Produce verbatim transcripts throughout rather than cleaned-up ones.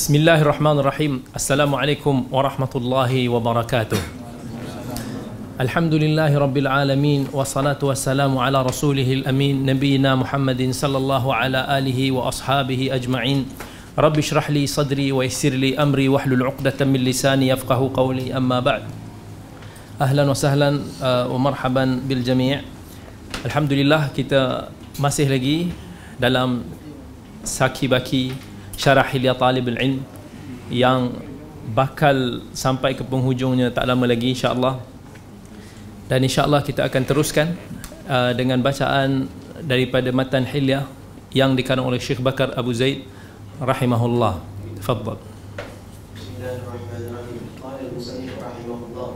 Bismillahirrahmanirrahim. Assalamualaikum warahmatullahi wabarakatuh. Alhamdulillahi rabbil alamin, wassalatu wassalamu ala rasulihil amin, nabiyina Muhammadin sallallahu ala alihi wa ashabihi ajma'in. Rabbi shrah li sadri wa yassir li amri wahlul 'uqdatan min lisani yafqahu qawli, amma ba'd. Ahlan wa sahlan uh, wa marhaban bil jami'. Alhamdulillah, kita masih lagi dalam saki baki syarah Hilyah Talibul Ilm yang bakal sampai ke penghujungnya tak lama lagi, insya-Allah. Dan insya-Allah kita akan teruskan uh, dengan bacaan daripada matan Hilyah yang dikarang oleh Sheikh Bakar Abu Zaid rahimahullah. Tafadhal. Bismillahirrahmanirrahim. Qala al-musannif rahimahullah.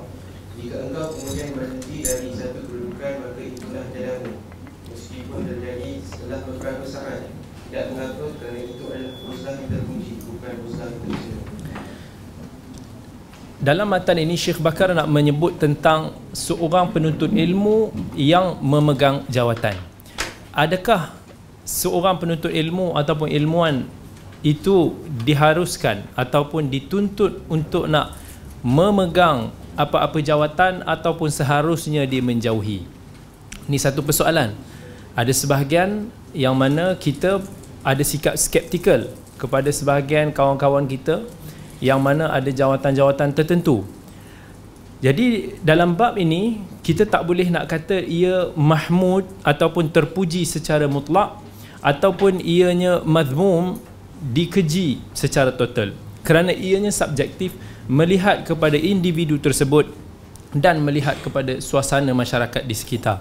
Jika engkau kemudian berhenti dari satu kedudukan, maka itulah jalanmu, meskipun terjadi setelah beberapa saat. Tidak mengatur kerana itu adalah usaha kita kunci, bukan usaha kita kunci. Dalam matan ini Syekh Bakar nak menyebut tentang seorang penuntut ilmu yang memegang jawatan. Adakah seorang penuntut ilmu ataupun ilmuwan itu diharuskan ataupun dituntut untuk nak memegang apa-apa jawatan ataupun seharusnya dia menjauhi? Ini satu persoalan. Ada sebahagian yang mana kita ada sikap skeptikal kepada sebahagian kawan-kawan kita yang mana ada jawatan-jawatan tertentu. Jadi dalam bab ini kita tak boleh nak kata ia mahmud ataupun terpuji secara mutlak ataupun ianya madhmum, dikeji secara total, kerana ianya subjektif, melihat kepada individu tersebut dan melihat kepada suasana masyarakat di sekitar.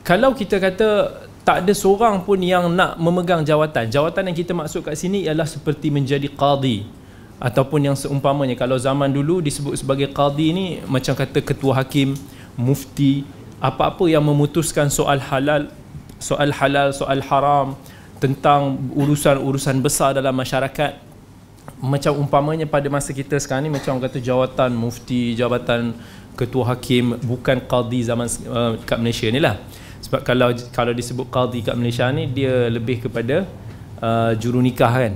Kalau kita kata tak ada seorang pun yang nak memegang jawatan. Jawatan yang kita maksud kat sini ialah seperti menjadi qadi ataupun yang seumpamanya. Kalau zaman dulu disebut sebagai qadi ni macam kata ketua hakim, mufti, apa-apa yang memutuskan soal halal, soal halal, soal haram, tentang urusan-urusan besar dalam masyarakat. Macam umpamanya pada masa kita sekarang ni macam kata jawatan mufti, jabatan ketua hakim, bukan qadi zaman uh, kat Malaysia ni lah. Sebab kalau kalau disebut qadi kat Malaysia ni dia lebih kepada uh, jurunikah kan.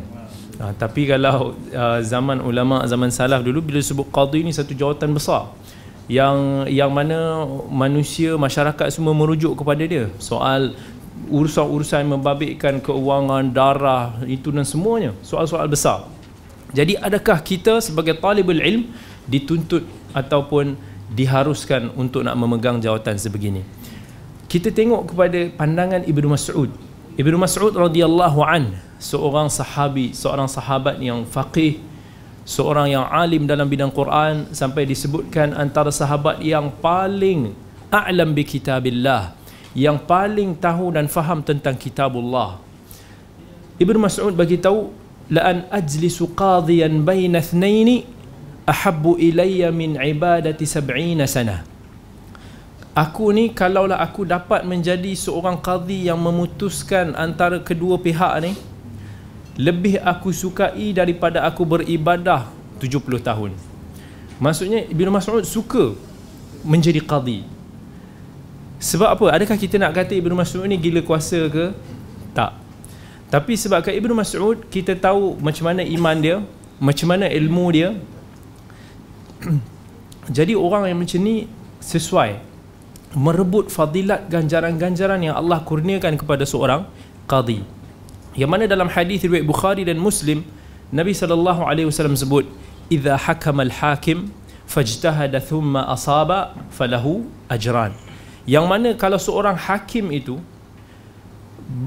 Uh, tapi kalau uh, zaman ulama, zaman salaf dulu bila disebut qadi ni satu jawatan besar yang yang mana manusia, masyarakat semua merujuk kepada dia. Soal urusan-urusan membabitkan keuangan, darah, itu dan semuanya, soal-soal besar. Jadi adakah kita sebagai talibul ilm dituntut ataupun diharuskan untuk nak memegang jawatan sebegini? Kita tengok kepada pandangan Ibnu Mas'ud. Ibnu Mas'ud radhiyallahu an, seorang sahabi, seorang sahabat yang faqih, seorang yang alim dalam bidang Quran, sampai disebutkan antara sahabat yang paling a'lam bi kitabillah, yang paling tahu dan faham tentang kitabullah. Ibnu Mas'ud bagi tahu, la an ajlisu qadiyan baina ithnaini ahabbu ilayya min ibadati sab'ina sanah. Aku ni kalaulah aku dapat menjadi seorang qadhi yang memutuskan antara kedua pihak ni, lebih aku sukai daripada aku beribadah tujuh puluh tahun. Maksudnya Ibnu Mas'ud suka menjadi qadhi. Sebab apa? Adakah kita nak kata Ibnu Mas'ud ni gila kuasa ke? Tak. Tapi sebabkan Ibnu Mas'ud, kita tahu macam mana iman dia, macam mana ilmu dia. Jadi orang yang macam ni sesuai merebut fadilat, ganjaran-ganjaran yang Allah kurniakan kepada seorang qadhi. Yang mana dalam hadis riwayat Bukhari dan Muslim, Nabi sallallahu alaihi wasallam sebut, "Idza hakama al-hakim fajtahada thumma asaba falahu ajran." Yang mana kalau seorang hakim itu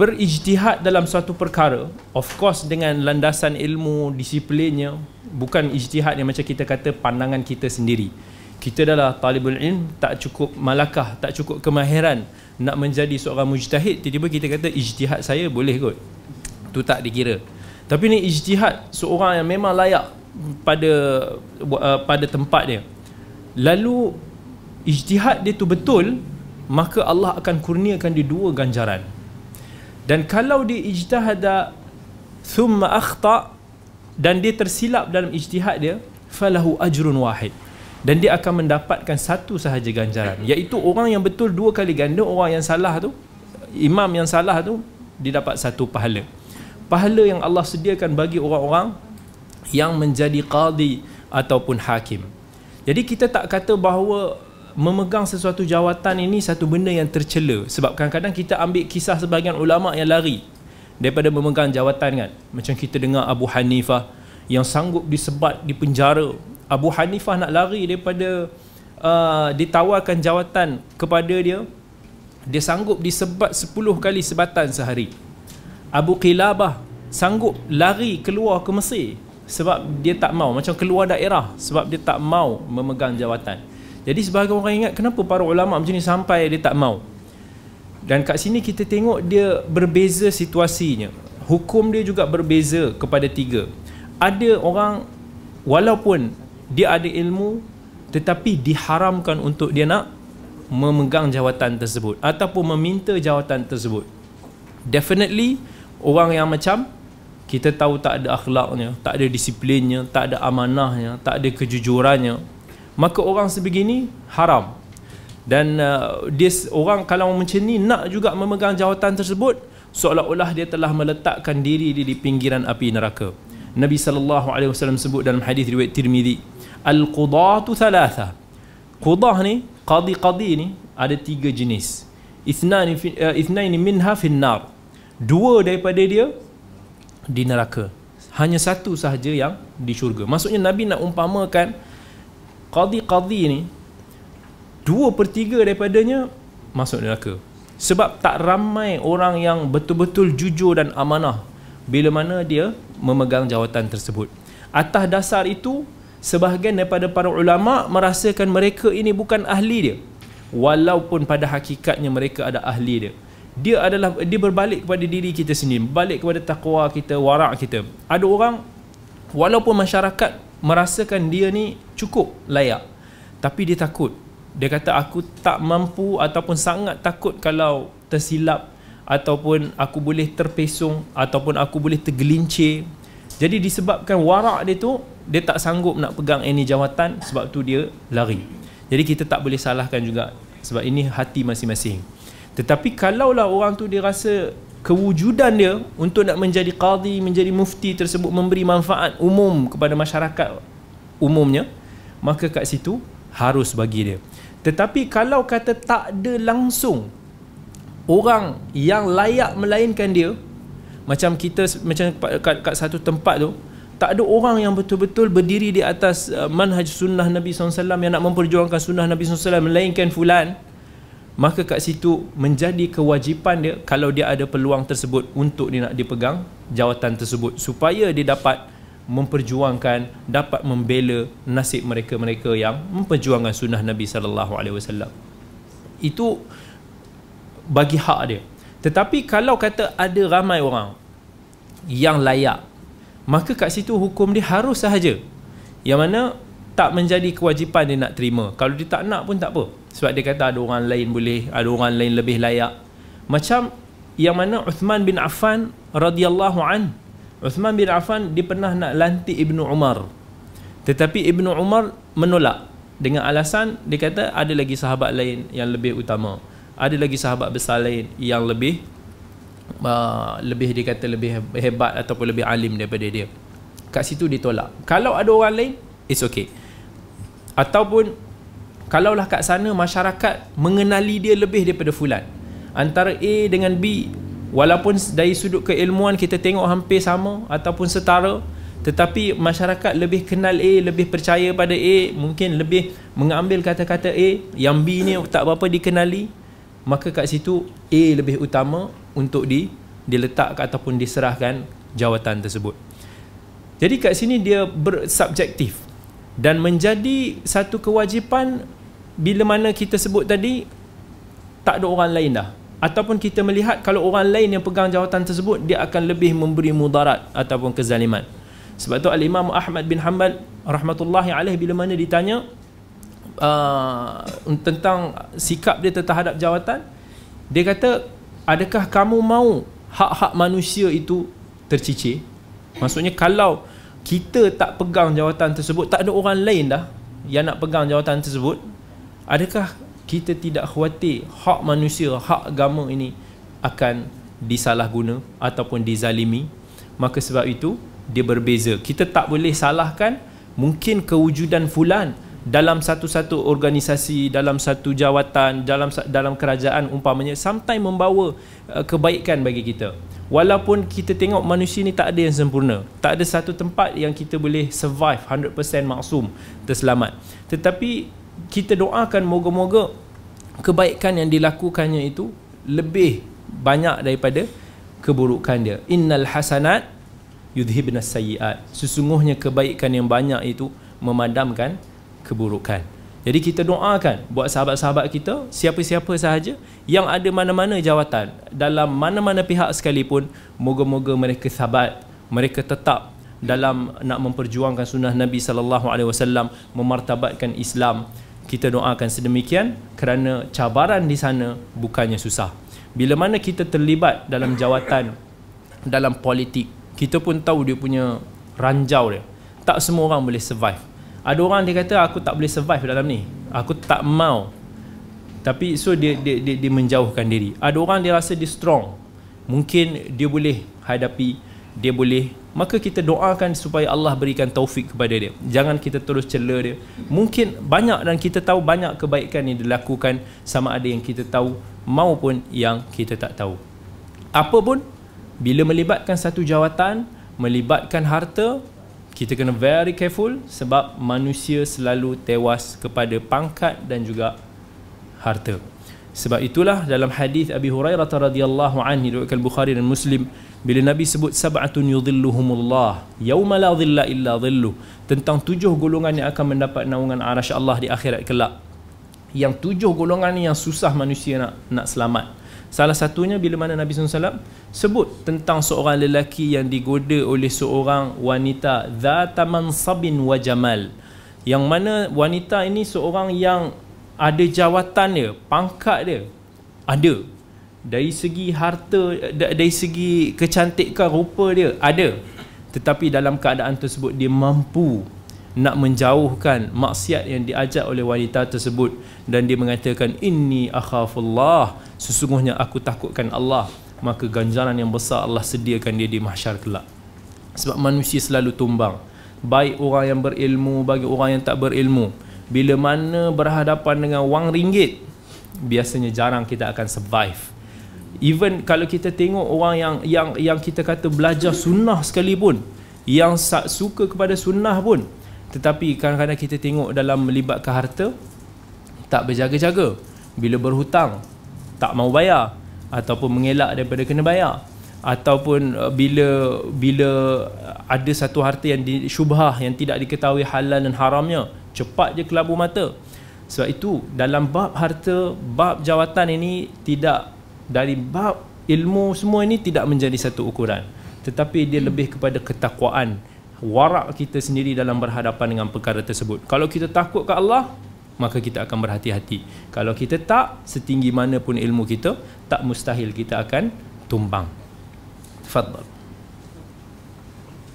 berijtihad dalam suatu perkara, of course dengan landasan ilmu, disiplinnya, bukan ijtihad yang macam kita kata pandangan kita sendiri. Kita adalah talibul ilm, tak cukup malakah, tak cukup kemahiran nak menjadi seorang mujtahid, tiba-tiba kita kata ijtihad saya boleh kot. Tu tak dikira. Tapi ni ijtihad seorang yang memang layak pada uh, pada tempat dia. Lalu ijtihad dia tu betul, maka Allah akan kurniakan dia dua ganjaran. Dan kalau dia ijtihada thumma akhta, dan dia tersilap dalam ijtihad dia, falahu ajrun wahid. Dan dia akan mendapatkan satu sahaja ganjaran, iaitu orang yang betul dua kali ganda, orang yang salah tu, imam yang salah tu, dia dapat satu pahala. pahala yang Allah sediakan bagi orang-orang yang menjadi qadi ataupun hakim. Jadi kita tak kata bahawa memegang sesuatu jawatan ini satu benda yang tercela, sebab kadang-kadang kita ambil kisah sebahagian ulama' yang lari daripada memegang jawatan kan. Macam kita dengar Abu Hanifah yang sanggup disebat di penjara. Abu Hanifah nak lari daripada uh, ditawarkan jawatan kepada dia, dia sanggup disebat sepuluh kali sebatan sehari. Abu Qilabah sanggup lari keluar ke Mesir sebab dia tak mau, macam keluar daerah, sebab dia tak mau memegang jawatan. Jadi sebahagian orang ingat kenapa para ulama macam ni sampai dia tak mau. Dan kat sini kita tengok dia berbeza situasinya. Hukum dia juga berbeza kepada tiga. Ada orang walaupun dia ada ilmu tetapi diharamkan untuk dia nak memegang jawatan tersebut ataupun meminta jawatan tersebut. Definitely orang yang macam kita tahu tak ada akhlaknya, tak ada disiplinnya, tak ada amanahnya, tak ada kejujurannya, maka orang sebegini haram. Dan uh, dia orang kalau macam ni nak juga memegang jawatan tersebut, seolah-olah dia telah meletakkan diri dia di pinggiran api neraka. Nabi sallallahu alaihi wasallam sebut dalam hadis riwayat Tirmizi, al-qudatu thalatha. Qudah ni, qadi-qadi ni ada tiga jenis. Ithnani uh, ithnaini minha finnar. Dua daripada dia di neraka. Hanya satu sahaja yang di syurga. Maksudnya Nabi nak umpamakan qadi-qadi ni dua per tiga daripadanya masuk neraka. Sebab tak ramai orang yang betul-betul jujur dan amanah bila mana dia memegang jawatan tersebut. Atas dasar itu, sebahagian daripada para ulama' merasakan mereka ini bukan ahli dia, walaupun pada hakikatnya mereka ada ahli dia. Dia adalah dia berbalik kepada diri kita sendiri, balik kepada taqwa kita, warak kita. Ada orang walaupun masyarakat merasakan dia ni cukup layak, tapi dia takut. Dia kata aku tak mampu ataupun sangat takut kalau tersilap, ataupun aku boleh terpesong, ataupun aku boleh tergelincir. Jadi disebabkan warak dia tu, dia tak sanggup nak pegang any jawatan, sebab tu dia lari. Jadi kita tak boleh salahkan juga, sebab ini hati masing-masing. Tetapi kalaulah orang tu dia rasa kewujudan dia untuk nak menjadi qadi, menjadi mufti tersebut memberi manfaat umum kepada masyarakat umumnya, maka kat situ harus bagi dia. Tetapi kalau kata tak ada langsung orang yang layak melainkan dia, macam kita macam kat, kat satu tempat tu tak ada orang yang betul-betul berdiri di atas manhaj sunnah Nabi sallallahu alaihi wasallam yang nak memperjuangkan sunnah Nabi sallallahu alaihi wasallam melainkan fulan, maka kat situ menjadi kewajipan dia kalau dia ada peluang tersebut untuk dia nak dipegang jawatan tersebut, supaya dia dapat memperjuangkan, dapat membela nasib mereka-mereka yang memperjuangkan sunnah Nabi sallallahu alaihi wasallam. Itu bagi hak dia. Tetapi kalau kata ada ramai orang yang layak, maka kat situ hukum dia harus sahaja, yang mana tak menjadi kewajipan dia nak terima. Kalau dia tak nak pun tak apa, sebab dia kata ada orang lain boleh, ada orang lain lebih layak. Macam yang mana Uthman bin Affan radhiyallahu an. Uthman bin Affan dia pernah nak lantik Ibnu Umar, tetapi Ibnu Umar menolak dengan alasan dia kata ada lagi sahabat lain yang lebih utama, ada lagi sahabat besar lain yang lebih uh, lebih dia kata lebih hebat ataupun lebih alim daripada dia. Kat situ ditolak. Kalau ada orang lain, it's okay. Ataupun kalaulah kat sana masyarakat mengenali dia lebih daripada fulan, antara A dengan B, walaupun dari sudut keilmuan kita tengok hampir sama ataupun setara, tetapi masyarakat lebih kenal A, lebih percaya pada A, mungkin lebih mengambil kata-kata A, yang B ni tak berapa dikenali, maka kat situ A lebih utama untuk di diletak ataupun diserahkan jawatan tersebut. Jadi kat sini dia bersubjektif dan menjadi satu kewajipan bila mana kita sebut tadi tak ada orang lain dah, ataupun kita melihat kalau orang lain yang pegang jawatan tersebut dia akan lebih memberi mudarat ataupun kezaliman. Sebab tu Al-Imam Ahmad bin Hanbal rahmatullahi alaih bila mana ditanya uh, tentang sikap dia terhadap jawatan, dia kata adakah kamu mahu hak-hak manusia itu tercicir? Maksudnya kalau kita tak pegang jawatan tersebut, tak ada orang lain dah yang nak pegang jawatan tersebut, adakah kita tidak khuatir hak manusia, hak agama ini akan disalahguna ataupun dizalimi? Maka sebab itu dia berbeza. Kita tak boleh salahkan mungkin kewujudan fulan dalam satu-satu organisasi, dalam satu jawatan, dalam dalam kerajaan umpamanya, sometimes membawa uh, kebaikan bagi kita. Walaupun kita tengok manusia ni tak ada yang sempurna, tak ada satu tempat yang kita boleh survive one hundred peratus maksum, terselamat. Tetapi kita doakan moga-moga kebaikan yang dilakukannya itu lebih banyak daripada keburukan dia. Innal hasanat yudhibnas sayyiat. Sesungguhnya kebaikan yang banyak itu memadamkan keburukan. Jadi kita doakan buat sahabat-sahabat kita, siapa-siapa sahaja yang ada mana-mana jawatan, dalam mana-mana pihak sekalipun, moga-moga mereka sabat, mereka tetap dalam nak memperjuangkan sunnah Nabi sallallahu alaihi wasallam, memartabatkan Islam. Kita doakan sedemikian kerana cabaran di sana bukannya susah. Bila mana kita terlibat dalam jawatan, dalam politik, kita pun tahu dia punya ranjau dia. Tak semua orang boleh survive. Ada orang dia kata aku tak boleh survive dalam ni, aku tak mau. Tapi so dia dia, dia dia menjauhkan diri. Ada orang dia rasa dia strong, mungkin dia boleh hadapi, dia boleh. Maka kita doakan supaya Allah berikan taufik kepada dia. Jangan kita terus cela dia. Mungkin banyak, dan kita tahu banyak kebaikan yang dilakukan, sama ada yang kita tahu maupun yang kita tak tahu. Apa pun, bila melibatkan satu jawatan, melibatkan harta, kita kena very careful, sebab manusia selalu tewas kepada pangkat dan juga harta. Sebab itulah dalam hadis Abi Hurairah radhiyallahu anhu riwayat Bukhari dan Muslim, bila Nabi sebut sab'atun yudhilluhumullah yauma la dhilla illa dhilluh, tentang tujuh golongan yang akan mendapat naungan arasy Allah di akhirat kelak. Yang tujuh golongan ni yang susah manusia nak nak selamat. Salah satunya bila mana Nabi sallallahu alaihi wasallam sebut tentang seorang lelaki yang digoda oleh seorang wanita, zata mansabin wa jamal, yang mana wanita ini seorang yang ada jawatan dia, pangkat dia ada, dari segi harta, dari segi kecantikan rupa dia ada, tetapi dalam keadaan tersebut dia mampu nak menjauhkan maksiat yang diajak oleh wanita tersebut. Dan dia mengatakan, inni akhafullah, sesungguhnya aku takutkan Allah. Maka ganjaran yang besar Allah sediakan dia di mahsyar kelak. Sebab manusia selalu tumbang, baik orang yang berilmu bagi orang yang tak berilmu. Bila mana berhadapan dengan wang ringgit, biasanya jarang kita akan survive. Even kalau kita tengok orang yang yang yang kita kata belajar sunnah sekalipun, yang suka kepada sunnah pun, tetapi kadang-kadang kita tengok dalam melibatkan harta, tak berjaga-jaga. Bila berhutang, tak mau bayar, ataupun mengelak daripada kena bayar, ataupun bila bila ada satu harta yang disyubhah, yang tidak diketahui halal dan haramnya, cepat je kelabu mata. Sebab itu dalam bab harta, bab jawatan ini, tidak dari bab ilmu, semua ini tidak menjadi satu ukuran, tetapi dia lebih kepada ketakwaan, warak kita sendiri dalam berhadapan dengan perkara tersebut. Kalau kita takut ke Allah, maka kita akan berhati-hati. Kalau kita tak, setinggi mana pun ilmu kita, tak mustahil kita akan tumbang. Fadhal.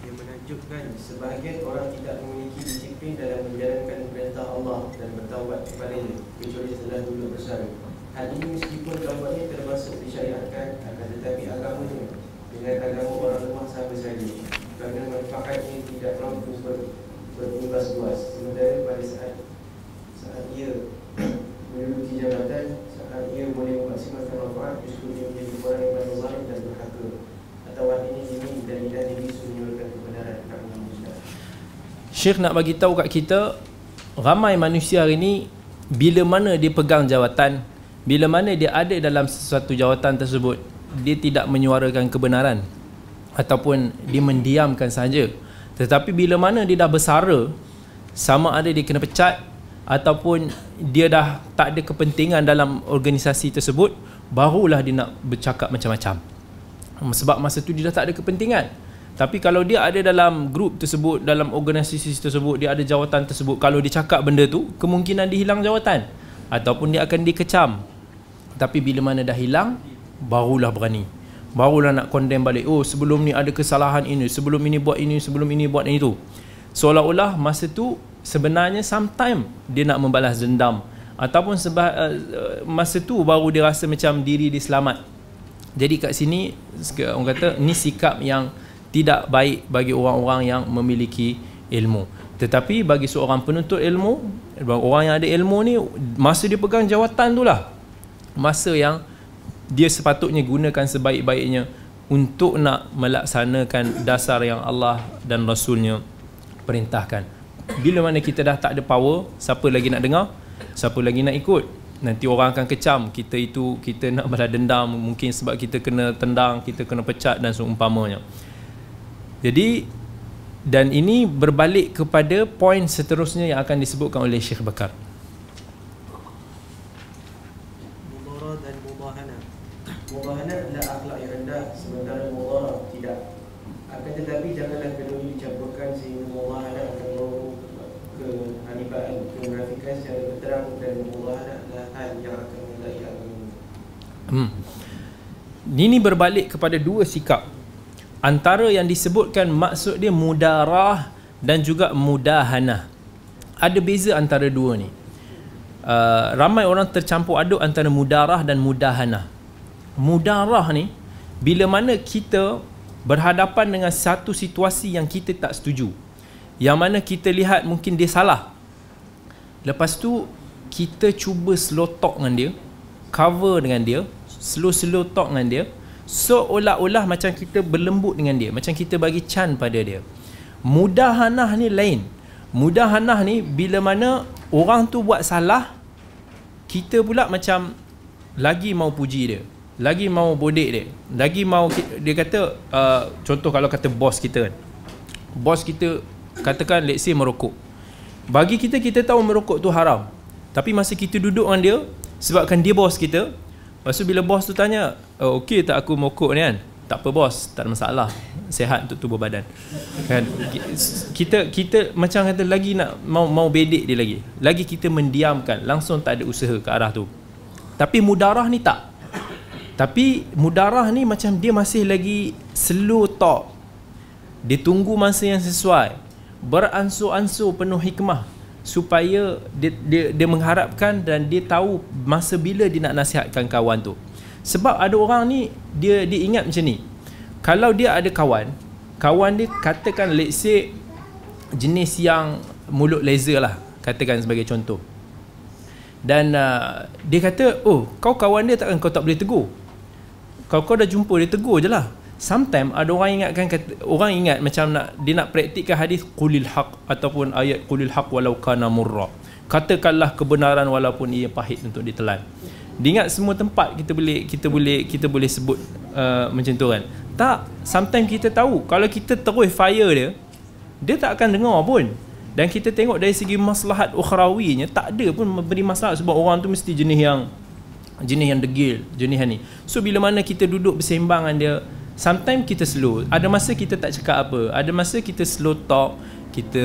Yang menakjubkan, sebahagian orang tidak memiliki disiplin dalam menjalankan perintah Allah dan bertaubat kepadanya, kecuali setelah dulu bersara. Hal ini meskipun taubatnya termasuk disyariatkan, akan tetapi agamanya dengan agama orang lemah sama saja, kerana manfaat ini tidak mampu berbumbas luas. Sementara pada saat saat ia menuduki jabatan, saat ia boleh memaksimalkan manfaat, justru ia menjadi orang yang bermanfaat dan berhaka. Atau hal ini diri dan tidak diri menyuruhkan kebenaran. Syekh nak bagi tahu kat kita, ramai manusia hari ini, bila mana dia pegang jawatan, bila mana dia ada dalam sesuatu jawatan tersebut, dia tidak menyuarakan kebenaran, ataupun dia mendiamkan saja. Tetapi bila mana dia dah bersara, sama ada dia kena pecat ataupun dia dah tak ada kepentingan dalam organisasi tersebut, barulah dia nak bercakap macam-macam. Sebab masa tu dia dah tak ada kepentingan. Tapi kalau dia ada dalam grup tersebut, dalam organisasi tersebut, dia ada jawatan tersebut, kalau dia cakap benda tu, kemungkinan dia hilang jawatan ataupun dia akan dikecam. Tapi bila mana dah hilang, barulah berani, barulah nak condemn balik. Oh, sebelum ni ada kesalahan ini, sebelum ini buat ini, sebelum ini buat ini tu. Seolah-olah masa tu sebenarnya sometime dia nak membalas dendam, ataupun seba, uh, masa tu baru dia rasa macam diri dia selamat. Jadi kat sini orang kata ni sikap yang tidak baik bagi orang-orang yang memiliki ilmu. Tetapi bagi seorang penuntut ilmu, orang yang ada ilmu ni, masa dia pegang jawatan tu lah masa yang dia sepatutnya gunakan sebaik-baiknya untuk nak melaksanakan dasar yang Allah dan Rasulnya perintahkan. Bila mana kita dah tak ada power, siapa lagi nak dengar? Siapa lagi nak ikut? Nanti orang akan kecam kita itu, kita nak balas dendam, mungkin sebab kita kena tendang, kita kena pecat dan seumpamanya. Jadi, dan ini berbalik kepada poin seterusnya yang akan disebutkan oleh Syekh Bakar. Mudara dan mudahana. Mudahana adalah akhlak yang rendah, sementara mudara tidak. Akan tetapi janganlah kedua dicampurkan sehingga mudahana membawa kehanifaan, kemunafikan secara berterang, dan mudahana yang akan melayang. Hmm. Ini berbalik kepada dua sikap. Antara yang disebutkan maksud dia mudarah dan juga mudahanah. Ada beza antara dua ni. Uh, ramai orang tercampur aduk antara mudarah dan mudahanah. Mudarah ni bila mana kita berhadapan dengan satu situasi yang kita tak setuju, yang mana kita lihat mungkin dia salah. Lepas tu kita cuba slow talk dengan dia, cover dengan dia, slow-slow talk dengan dia, seolah-olah macam kita berlembut dengan dia, macam kita bagi can pada dia. Mudahanah ni lain. Mudahanah ni bila mana orang tu buat salah, kita pula macam lagi mau puji dia, lagi mau bodek dia, lagi mau dia kata, uh, contoh kalau kata bos kita kan, bos kita katakan let's say merokok. Bagi kita, kita tahu merokok tu haram. Tapi masa kita duduk dengan dia, sebabkan dia bos kita, lepas tu bila bos tu tanya, oh, okey tak aku merokok ni kan? Tak apa bos, tak ada masalah, sehat untuk tubuh badan kan? Kita kita macam kata lagi nak mau mau bedek dia lagi. Lagi kita mendiamkan, langsung tak ada usaha ke arah tu. Tapi mudarah ni tak. Tapi mudarah ni macam dia masih lagi slow talk. Dia tunggu masa yang sesuai, beransur-ansur penuh hikmah, supaya dia, dia, dia mengharapkan dan dia tahu masa bila dia nak nasihatkan kawan tu. Sebab ada orang ni dia, dia ingat macam ni. Kalau dia ada kawan, kawan dia katakan let's say jenis yang mulut laser lah, katakan sebagai contoh. Dan uh, dia kata, oh kau kawan dia, takkan kau tak boleh tegur? Kau kau dah jumpa dia, tegur je lah. Sometimes ada orang ingatkan, kata, orang ingat macam nak, dia nak praktikkan hadis qulil haq ataupun ayat qulil haq walau kana murra, katakanlah kebenaran walaupun ia pahit untuk ditelan. Dia ingat semua tempat kita boleh kita boleh kita boleh sebut uh, macam tu kan. Tak, sometimes kita tahu kalau kita terus fire dia, dia tak akan dengar pun. Dan kita tengok dari segi maslahat ukhrawinya tak ada pun memberi masalah, sebab orang tu mesti jenis yang jenis yang degil, jenis yang ni. So bila mana kita duduk bersembang dengan dia, sometimes kita slow. Ada masa kita tak cakap apa, ada masa kita slow talk, Kita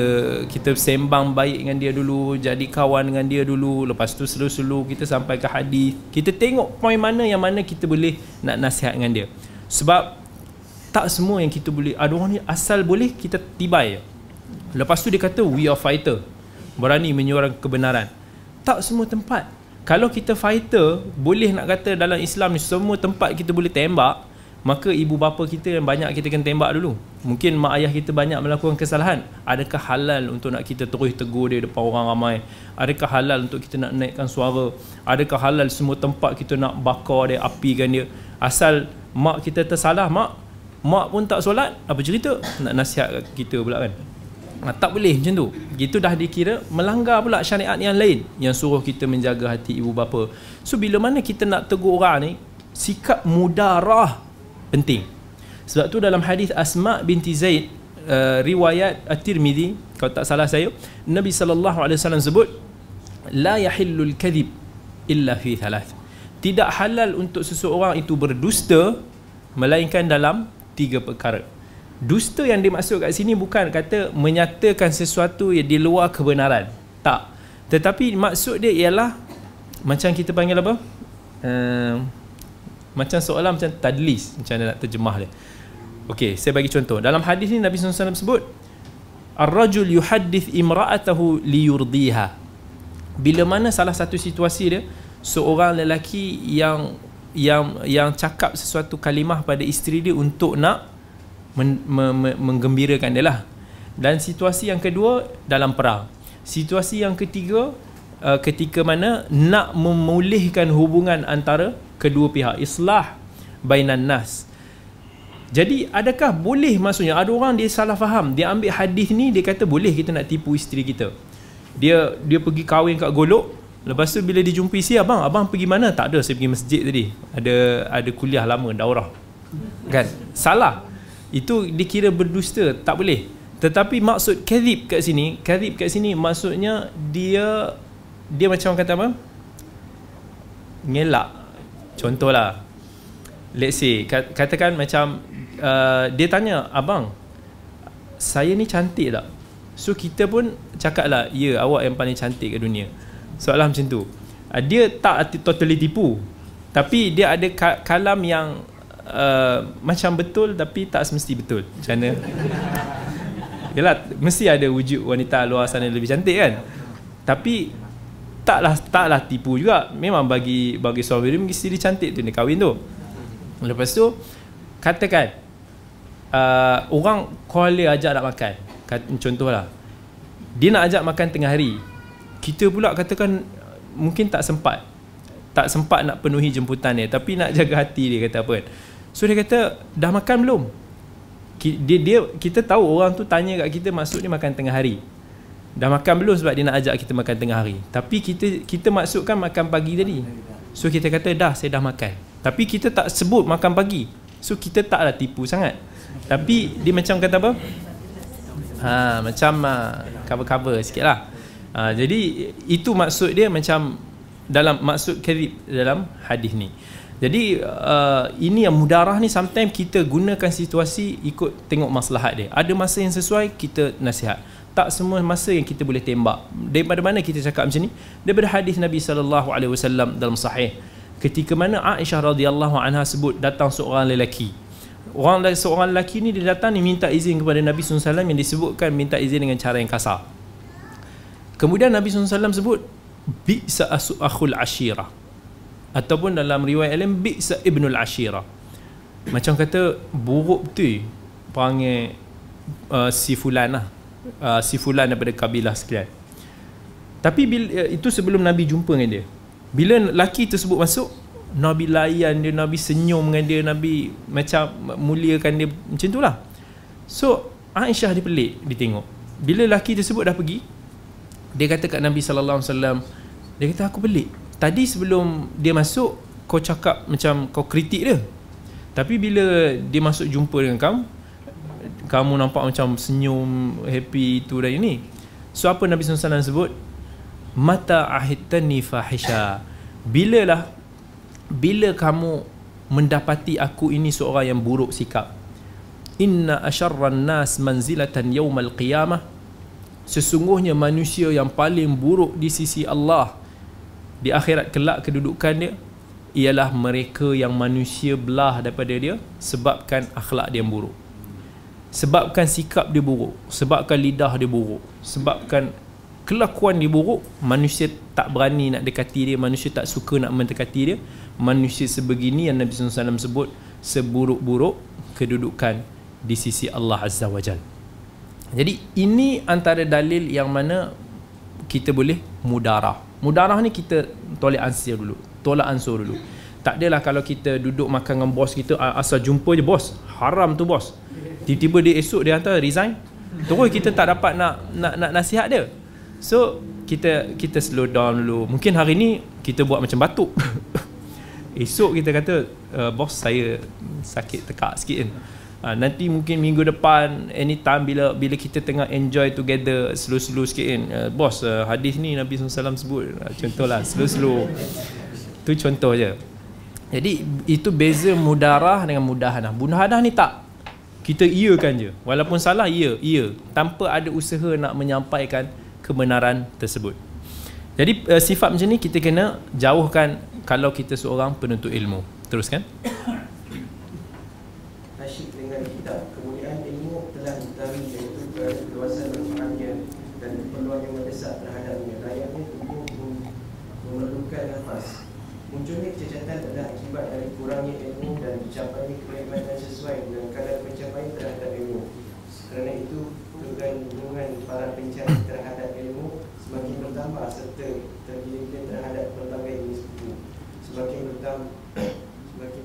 kita sembang baik dengan dia dulu, jadi kawan dengan dia dulu. Lepas tu slow-slow kita sampai ke hadis, kita tengok point mana yang mana kita boleh nak nasihat dengan dia. Sebab tak semua yang kita boleh. Ada orang ni asal boleh kita tibai. Lepas tu dia kata we are fighter, berani menyuarakan kebenaran. Tak semua tempat. Kalau kita fighter, boleh nak kata dalam Islam ni semua tempat kita boleh tembak, maka ibu bapa kita yang banyak kita kena tembak dulu. Mungkin mak ayah kita banyak melakukan kesalahan. Adakah halal untuk nak kita terus tegur dia depan orang ramai? Adakah halal untuk kita nak naikkan suara? Adakah halal semua tempat kita nak bakar dia, apikan dia? Asal mak kita tersalah, mak mak pun tak solat, apa cerita nak nasihat kita pula kan? Nah, tak boleh macam tu. Itu dah dikira melanggar pula syariat yang lain yang suruh kita menjaga hati ibu bapa. So bila mana kita nak tegur orang ni, sikap mudarah penting. Sebab tu dalam hadis Asma' binti Zaid, uh, riwayat At-Tirmidhi, kalau tak salah saya, Nabi sallallahu alaihi wasallam sebut, la yahillul kadhib illa fi thalath. Tidak halal untuk seseorang itu berdusta melainkan dalam tiga perkara. Dusta yang dimaksud kat sini bukan kata menyatakan sesuatu yang di luar kebenaran. Tak. Tetapi maksud dia ialah macam kita panggil apa? Uh, Macam soalan macam tadlis, macam nak terjemah dia. Okey, saya bagi contoh. Dalam hadis ni Nabi sallallahu alaihi wasallam sebut, ar-rajul yuhaddith imra'atahu liyurdiha. Bila mana salah satu situasi dia, seorang lelaki yang yang yang cakap sesuatu kalimah pada isteri dia untuk nak men, me, me, menggembirakan dia lah. Dan situasi yang kedua dalam perang. Situasi yang ketiga uh, ketika mana nak memulihkan hubungan antara kedua pihak, islah bainan nas. Jadi adakah boleh, maksudnya ada orang dia salah faham, dia ambil hadis ni, dia kata boleh kita nak tipu isteri kita. Dia dia pergi kahwin kat Golok, lepas tu bila dijumpai si abang, abang pergi mana? Tak ada, saya pergi masjid tadi. Ada ada kuliah lama daurah. Kan? Salah. Itu dikira berdusta, tak boleh. Tetapi maksud kadhib kat sini, kadhib kat sini maksudnya dia dia macam kata apa? Ngelak. Contohlah. Let's say katakan macam uh, dia tanya, abang saya ni cantik tak? So kita pun cakap lah, ya awak yang paling cantik kat dunia. Soalan macam tu. uh, Dia tak totally tipu, tapi dia ada ka kalam yang uh, macam betul tapi tak semesti betul. Macam mana? Yelah, mesti ada wujud wanita luar sana lebih cantik kan, tapi taklah taklah tipu juga. Memang bagi bagi suami dia mesti dia cantik tu, dia kahwin tu. Lepas tu katakan uh, orang call dia ajak nak makan. Kata, contohlah dia nak ajak makan tengah hari, kita pula katakan mungkin tak sempat tak sempat nak penuhi jemputan dia, tapi nak jaga hati dia kata apa. So dia kata dah makan belum? Dia, dia kita tahu orang tu tanya kat kita maksud dia makan tengah hari. Dah makan belum sebab dia nak ajak kita makan tengah hari, tapi kita kita maksudkan makan pagi tadi. So kita kata dah, saya dah makan, tapi kita tak sebut makan pagi. So kita taklah tipu sangat, tapi dia macam kata apa, ha, macam uh, cover-cover sikit lah. uh, Jadi itu maksud dia macam dalam maksud karib dalam hadis ni. Jadi uh, ini yang mudarah ni, sometimes kita gunakan situasi ikut tengok maslahat dia. Ada masa yang sesuai kita nasihat, tak semua masa yang kita boleh tembak. Daripada mana kita cakap macam ni? Daripada hadis Nabi sallallahu alaihi wasallam dalam sahih, ketika mana Aisyah radhiyallahu anha sebut datang seorang lelaki. Orang seorang lelaki ni dia datang ni minta izin kepada Nabi sallallahu alaihi wasallam, yang disebutkan minta izin dengan cara yang kasar. Kemudian Nabi sallallahu alaihi wasallam sebut bi'sa akhul ashirah, ataupun dalam riwayat lain bi'sa ibnul ashirah. Macam kata buruk betul perangai uh, si fulan lah, uh, si fulan daripada kabilah sekalian. Tapi bila, uh, itu sebelum Nabi jumpa dengan dia. Bila lelaki tersebut masuk, Nabi layan dia, Nabi senyum dengan dia, Nabi macam muliakan dia, macam itulah. So Aisyah dia pelik, dia tengok. Bila lelaki tersebut dah pergi, dia kata kat Nabi sallallahu alaihi wasallam, dia kata aku pelik, tadi sebelum dia masuk kau cakap macam kau kritik dia, tapi bila dia masuk jumpa dengan kamu, kamu nampak macam senyum, happy tu dan ini. So apa Nabi sallallahu alaihi wasallam sebut? Mata ahitani fahisha, bilalah bila kamu mendapati aku ini seorang yang buruk sikap. Inna asyarran nas manzilatan yaumal qiyamah, sesungguhnya manusia yang paling buruk di sisi Allah di akhirat kelak kedudukan dia ialah mereka yang manusia belah daripada dia sebabkan akhlak dia buruk, sebabkan sikap dia buruk, sebabkan lidah dia buruk, sebabkan kelakuan dia buruk. Manusia tak berani nak dekati dia, manusia tak suka nak mendekati dia. Manusia sebegini yang Nabi sallallahu alaihi wasallam sebut seburuk-buruk kedudukan di sisi Allah Azza wa Jal. Jadi ini antara dalil yang mana kita boleh mudarah. Mudarah ni kita tolak ansur dulu, tolak ansur dulu. Tak adalah kalau kita duduk makan dengan bos kita, asal jumpa je bos, haram tu bos, tiba-tiba dia esok dia hantar resign, terus kita tak dapat nak nak, nak nasihat dia. So kita kita slow down dulu. Mungkin hari ni kita buat macam batuk esok kita kata uh, bos saya sakit tekak sikit kan. Uh, nanti mungkin minggu depan, anytime bila bila kita tengah enjoy together, slow-slow sikit kan. Uh, bos uh, hadis ni Nabi sallallahu alaihi wasallam sebut, uh, contohlah slow-slow. Tu contoh je. Jadi itu beza mudarah dengan mudahanah. Mudahanah ni tak, kita iakan je, walaupun salah ia ia tanpa ada usaha nak menyampaikan kebenaran tersebut. Jadi uh, sifat macam ni kita kena jauhkan kalau kita seorang penuntut ilmu. Teruskan. Asyik dengan kitab, kemudian ilmu telah ditarik iaitu keluasan bermakna dan keperluan yang mendesak terhadapnya. Layaknya ilmu memerlukan nafas. Munculnya kecacatan adalah akibat dari kurangnya ilmu dan dicapainya keimanan sesuai dengan kadar pencapaian terhadap ilmu. Kerana itu, kegandungan para pencari terhadap ilmu semakin bertambah serta tergila-gila terhadap pelbagai jenis buku. Semakin bertambah semakin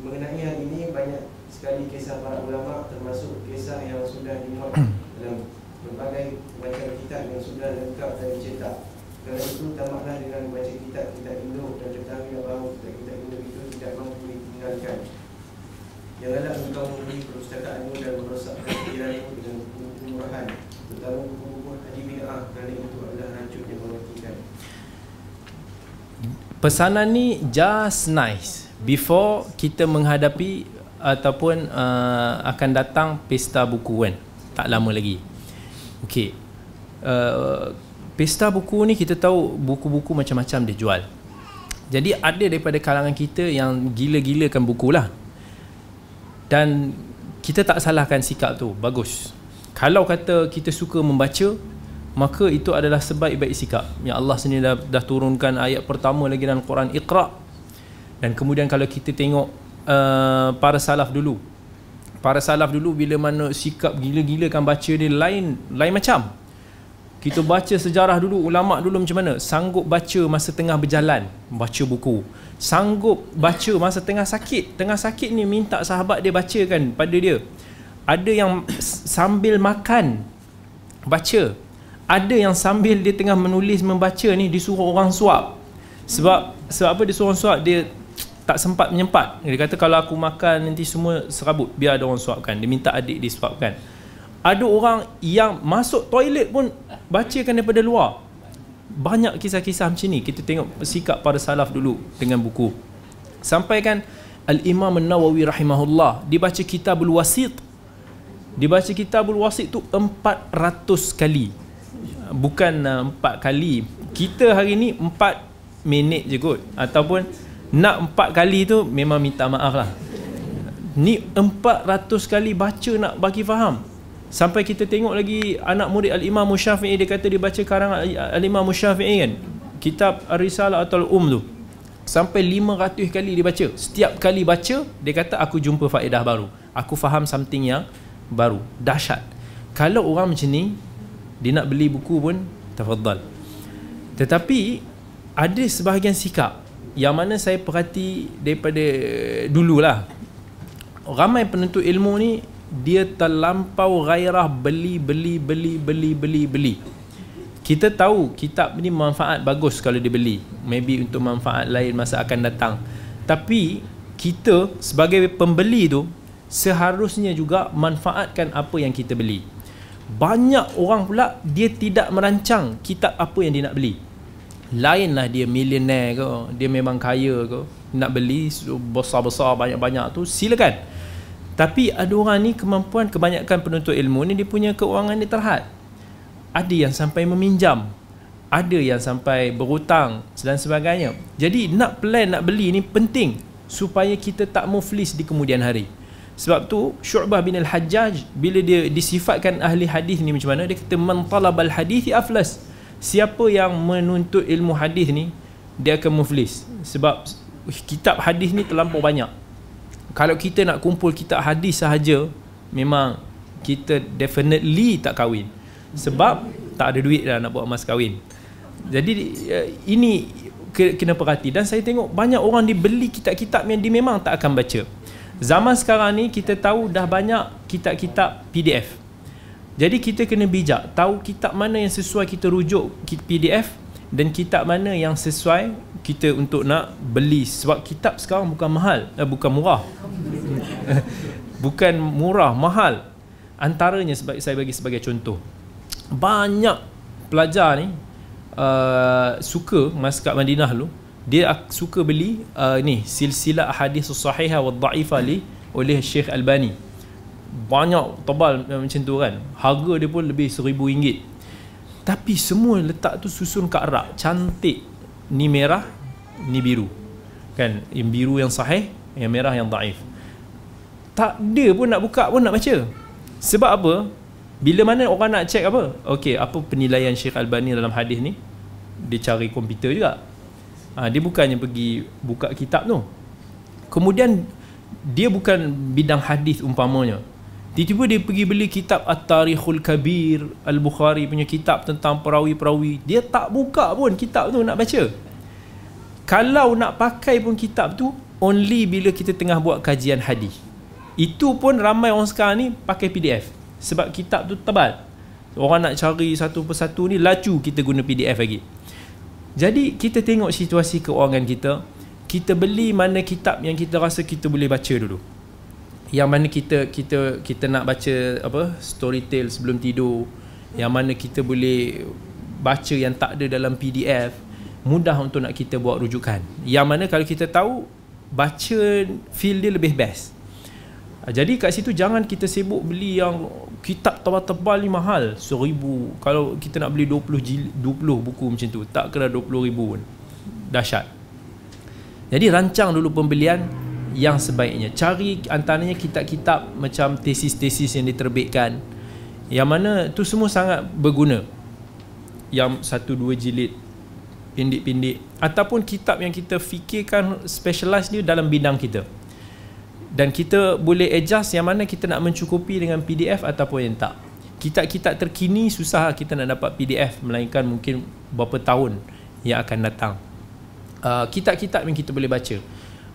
mengenai hal ini, banyak sekali kisah para ulama, termasuk kisah yang sudah dimuat dalam berbagai macam kitab yang sudah lengkap dan dicetak. Kerana itu, tamaklah dengan membaca kitab-kitab induk dan ketahui bahawa kitab-kitab induk itu tidak mampu ditinggalkan. Janganlah engkau membeli perpustakaanmu dan merosakkan pikiranmu dengan buku-buku murahan, terutama buku-buku hadiah, kerana itu adalah racun yang mematikan. Pesanan ni just nice before kita menghadapi ataupun uh, akan datang pesta buku kan. Tak lama lagi. Okey. Uh, pesta buku ni kita tahu buku-buku macam-macam dia jual. Jadi ada daripada kalangan kita yang gila-gilakan bukulah. Dan kita tak salahkan sikap tu. Bagus. Kalau kata kita suka membaca, maka itu adalah sebaik-baik sikap. Ya, Allah sendiri dah, dah turunkan ayat pertama lagi dalam Quran, Iqra. Dan kemudian kalau kita tengok uh, para salaf dulu. Para salaf dulu bila mana sikap gila-gilakan baca dia lain lain macam. Kita baca sejarah dulu, ulama dulu macam mana? Sanggup baca masa tengah berjalan, baca buku. Sanggup baca masa tengah sakit. Tengah sakit ni minta sahabat dia bacakan pada dia. Ada yang sambil makan baca. Ada yang sambil dia tengah menulis membaca ni disuruh orang suap. Sebab sebab apa dia suruh orang suap? Dia tak sempat menyempat. Dia kata kalau aku makan nanti semua serabut, biar ada orang suapkan. Dia minta adik dia suapkan. Ada orang yang masuk toilet pun bacakan daripada luar. Banyak kisah-kisah macam ni. Kita tengok sikap para salaf dulu dengan buku. Sampai kan Al-Imam An-Nawawi rahimahullah, dia baca Kitabul Wasit. Dia baca Kitabul Wasit tu empat ratus kali. Bukan empat kali. Kita hari ni empat minit je kot. Ataupun nak empat kali tu memang minta maaf lah. Ni empat ratus kali baca nak bagi faham. Sampai kita tengok lagi anak murid Al-Imam Syafi'i, dia kata dia baca karangan Al-Imam Syafi'i kan, Kitab Ar-Risalah atau Umm tu. Sampai lima ratus kali dia baca. Setiap kali baca, dia kata aku jumpa faedah baru. Aku faham something yang baru. Dahsyat. Kalau orang macam ni, dia nak beli buku pun tafadhal. Tetapi ada sebahagian sikap yang mana saya perhati daripada dululah, ramai penuntut ilmu ni dia terlampau gairah beli beli beli beli beli beli. Kita tahu kitab ni manfaat, bagus kalau dibeli, maybe untuk manfaat lain masa akan datang. Tapi kita sebagai pembeli tu seharusnya juga manfaatkan apa yang kita beli. Banyak orang pula dia tidak merancang kitab apa yang dia nak beli. Lainlah dia millionaire ke, dia memang kaya ke, nak beli besar-besar banyak-banyak tu silakan. Tapi ada orang ni kemampuan, kebanyakan penuntut ilmu ni dia punya keuangan dia terhad. Ada yang sampai meminjam, ada yang sampai berhutang dan sebagainya. Jadi nak plan nak beli ni penting supaya kita tak muflis di kemudian hari. Sebab tu Syu'bah bin Al-Hajjaj bila dia disifatkan ahli hadis ni macam mana, dia kata man talabal hadithi aflas. Siapa yang menuntut ilmu hadis ni dia akan muflis. Sebab kitab hadis ni terlampau banyak. Kalau kita nak kumpul kitab hadis sahaja, memang kita definitely tak kahwin. Sebab tak ada duit dah nak buat mas kahwin. Jadi ini kena perhati. Dan saya tengok banyak orang dibeli kitab-kitab yang dia memang tak akan baca. Zaman sekarang ni kita tahu dah banyak kitab-kitab P D F. Jadi kita kena bijak, tahu kitab mana yang sesuai kita rujuk P D F dan kitab mana yang sesuai kita untuk nak beli. Sebab kitab sekarang bukan mahal, eh, bukan murah. Bukan murah, mahal. Antaranya saya bagi sebagai contoh. Banyak pelajar ni uh, suka masa kat Madinah dulu, dia suka beli uh, ni silsilah hadis as-sahihah wa dhaifah li oleh Syekh Albani. Banyak tebal macam tu kan. Harga dia pun lebih seribu ringgit. Tapi semua letak tu susun kat rak, cantik. Ni merah, ni biru. Kan, yang biru yang sahih, yang merah yang dhaif. Tak ada pun nak buka pun nak baca. Sebab apa? Bila mana orang nak check apa? Okey, apa penilaian Syekh Albani dalam hadis ni? Dia cari komputer juga. Ha, dia bukannya pergi buka kitab tu. Kemudian dia bukan bidang hadis umpamanya, tiba-tiba dia pergi beli kitab At-Tarikhul Kabir, Al-Bukhari punya kitab tentang perawi-perawi. Dia tak buka pun kitab tu nak baca. Kalau nak pakai pun kitab tu, only bila kita tengah buat kajian hadis. Itu pun ramai orang sekarang ni pakai P D F, sebab kitab tu tebal. Orang nak cari satu persatu ni lacu, kita guna P D F lagi. Jadi kita tengok situasi kewangan kita. Kita beli mana kitab yang kita rasa kita boleh baca dulu, yang mana kita kita kita nak baca apa story tale sebelum tidur, yang mana kita boleh baca yang tak ada dalam P D F, mudah untuk nak kita buat rujukan. Yang mana kalau kita tahu baca, feel dia lebih best. Jadi kat situ jangan kita sibuk beli yang kitab tebal-tebal ni, mahal seribu. Kalau kita nak beli dua puluh buku macam tu, tak kena dua puluh ribu pun dahsyat. Jadi rancang dulu pembelian yang sebaiknya. Cari antaranya kitab-kitab macam tesis-tesis yang diterbitkan, yang mana tu semua sangat berguna, yang satu dua jilid pendek-pendek, ataupun kitab yang kita fikirkan specialize dia dalam bidang kita, dan kita boleh adjust yang mana kita nak mencukupi dengan P D F ataupun yang tak. Kitab-kitab terkini susah kita nak dapat P D F, melainkan mungkin beberapa tahun yang akan datang. uh, Kitab-kitab yang kita boleh baca.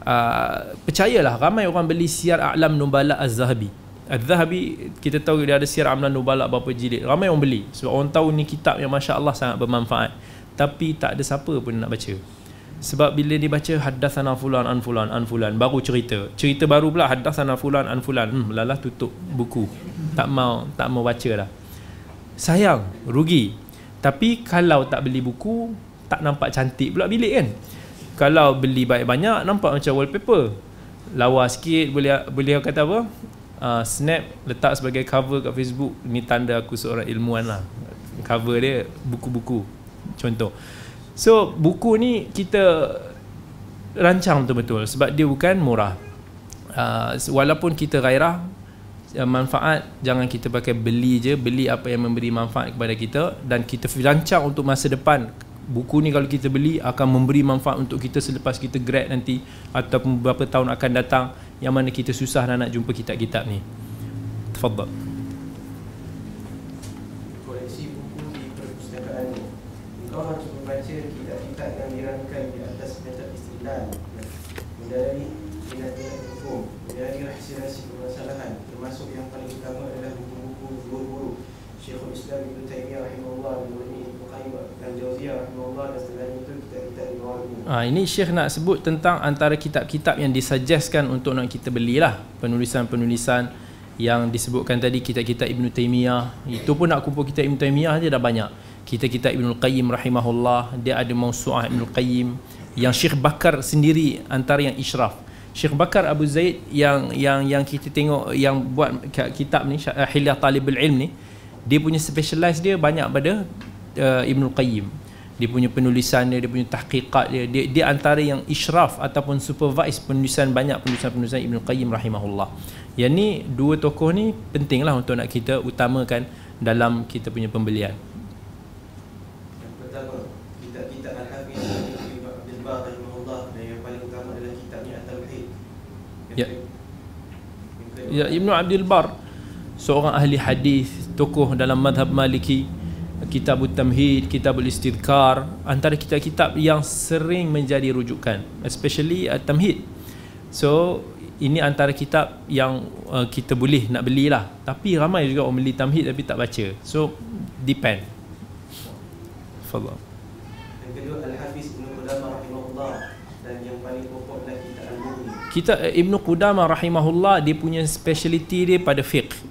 Uh, percayalah, ramai orang beli Siyar A'lam An-Nubala Al-Zahabi. Al-Zahabi kita tahu dia ada Siyar A'lam An-Nubala berapa jilid. Ramai orang beli sebab orang tahu ni kitab yang Masya Allah sangat bermanfaat, tapi tak ada siapa pun nak baca. Sebab bila dia baca haddatsana fulan an fulan an fulan, baru cerita, cerita baru pula haddatsana fulan an fulan, hmm, lalah tutup buku, tak mau tak mau baca dah. Sayang, rugi. Tapi kalau tak beli buku, tak nampak cantik pula bilik kan. Kalau beli banyak-banyak, nampak macam wallpaper. Lawa sikit, boleh boleh kata apa, uh, snap, letak sebagai cover kat Facebook. Ni tanda aku seorang ilmuwan lah. Cover dia buku-buku contoh. So buku ni kita rancang betul-betul, sebab dia bukan murah. uh, Walaupun kita gairah uh, manfaat, jangan kita pakai beli je. Beli apa yang memberi manfaat kepada kita, dan kita rancang untuk masa depan. Buku ni kalau kita beli akan memberi manfaat untuk kita selepas kita grad nanti, ataupun beberapa tahun akan datang, yang mana kita susah nak, nak jumpa kitab-kitab ni. Tafadhal. Koleksi buku di perpustakaan, engkau harus membaca kitab-kitab yang dirangkai di atas kitab istilah, mendalami minat-minat hukum, mendalami rahsia-rahsia permasalahan. Termasuk yang paling utama adalah buku-buku guru-guru Syekhul Islam Ibn Taimiyah rahimahullah, Ibn Qayyim dan Jauziyah rahimahullah, dan selain itu kitab-kitab di bawah ini. Ah, ini Syekh nak sebut tentang antara kitab-kitab yang disuggestkan untuk nak kita belilah. Penulisan-penulisan yang disebutkan tadi, kitab-kitab Ibnu Taimiyah, itu pun nak kumpul kitab Ibnu Taimiyah dia dah banyak. Kitab-kitab Ibnu Qayyim rahimahullah, dia ada Mausu'ah Ibnu Qayyim yang Syekh Bakar sendiri antara yang isyraf. Syekh Bakar Abu Zaid yang yang yang kita tengok yang buat kitab ni, Hilyah Talibul Ilm ni, dia punya specialize dia banyak pada uh, Ibnul Qayyim. Dia punya penulisan dia, dia punya tahqiqat dia, dia, dia antara yang isyraf ataupun supervise penulisan banyak penulisan-penulisan Ibnul Qayyim rahimahullah. Yang ni dua tokoh ni pentinglah untuk nak kita utamakan dalam kita punya pembelian. Yang pertama, kitab-kitab Al-Hafiz Al-Zahabi rahimahullah, dan yang paling utama adalah kitabnya At-Tauhid. Ya. Ya, Ibnu Abdul Bar, seorang ahli hadis, tokoh dalam madhab Maliki. Kitabut Tamhid, Kitabul Istidhkar, antara kitab-kitab yang sering menjadi rujukan, especially uh, Tamhid. So ini antara kitab yang uh, kita boleh nak belilah. Tapi ramai juga orang beli Tamhid tapi tak baca. So depend. Fadhal. Yang kedua, Al-Hafiz Ibnu Qudamah rahimahullah, dan yang paling pokok adalah kitab Al-Mughni. Kitab Ibnu Qudamah rahimahullah, dia punya speciality dia pada fiqh.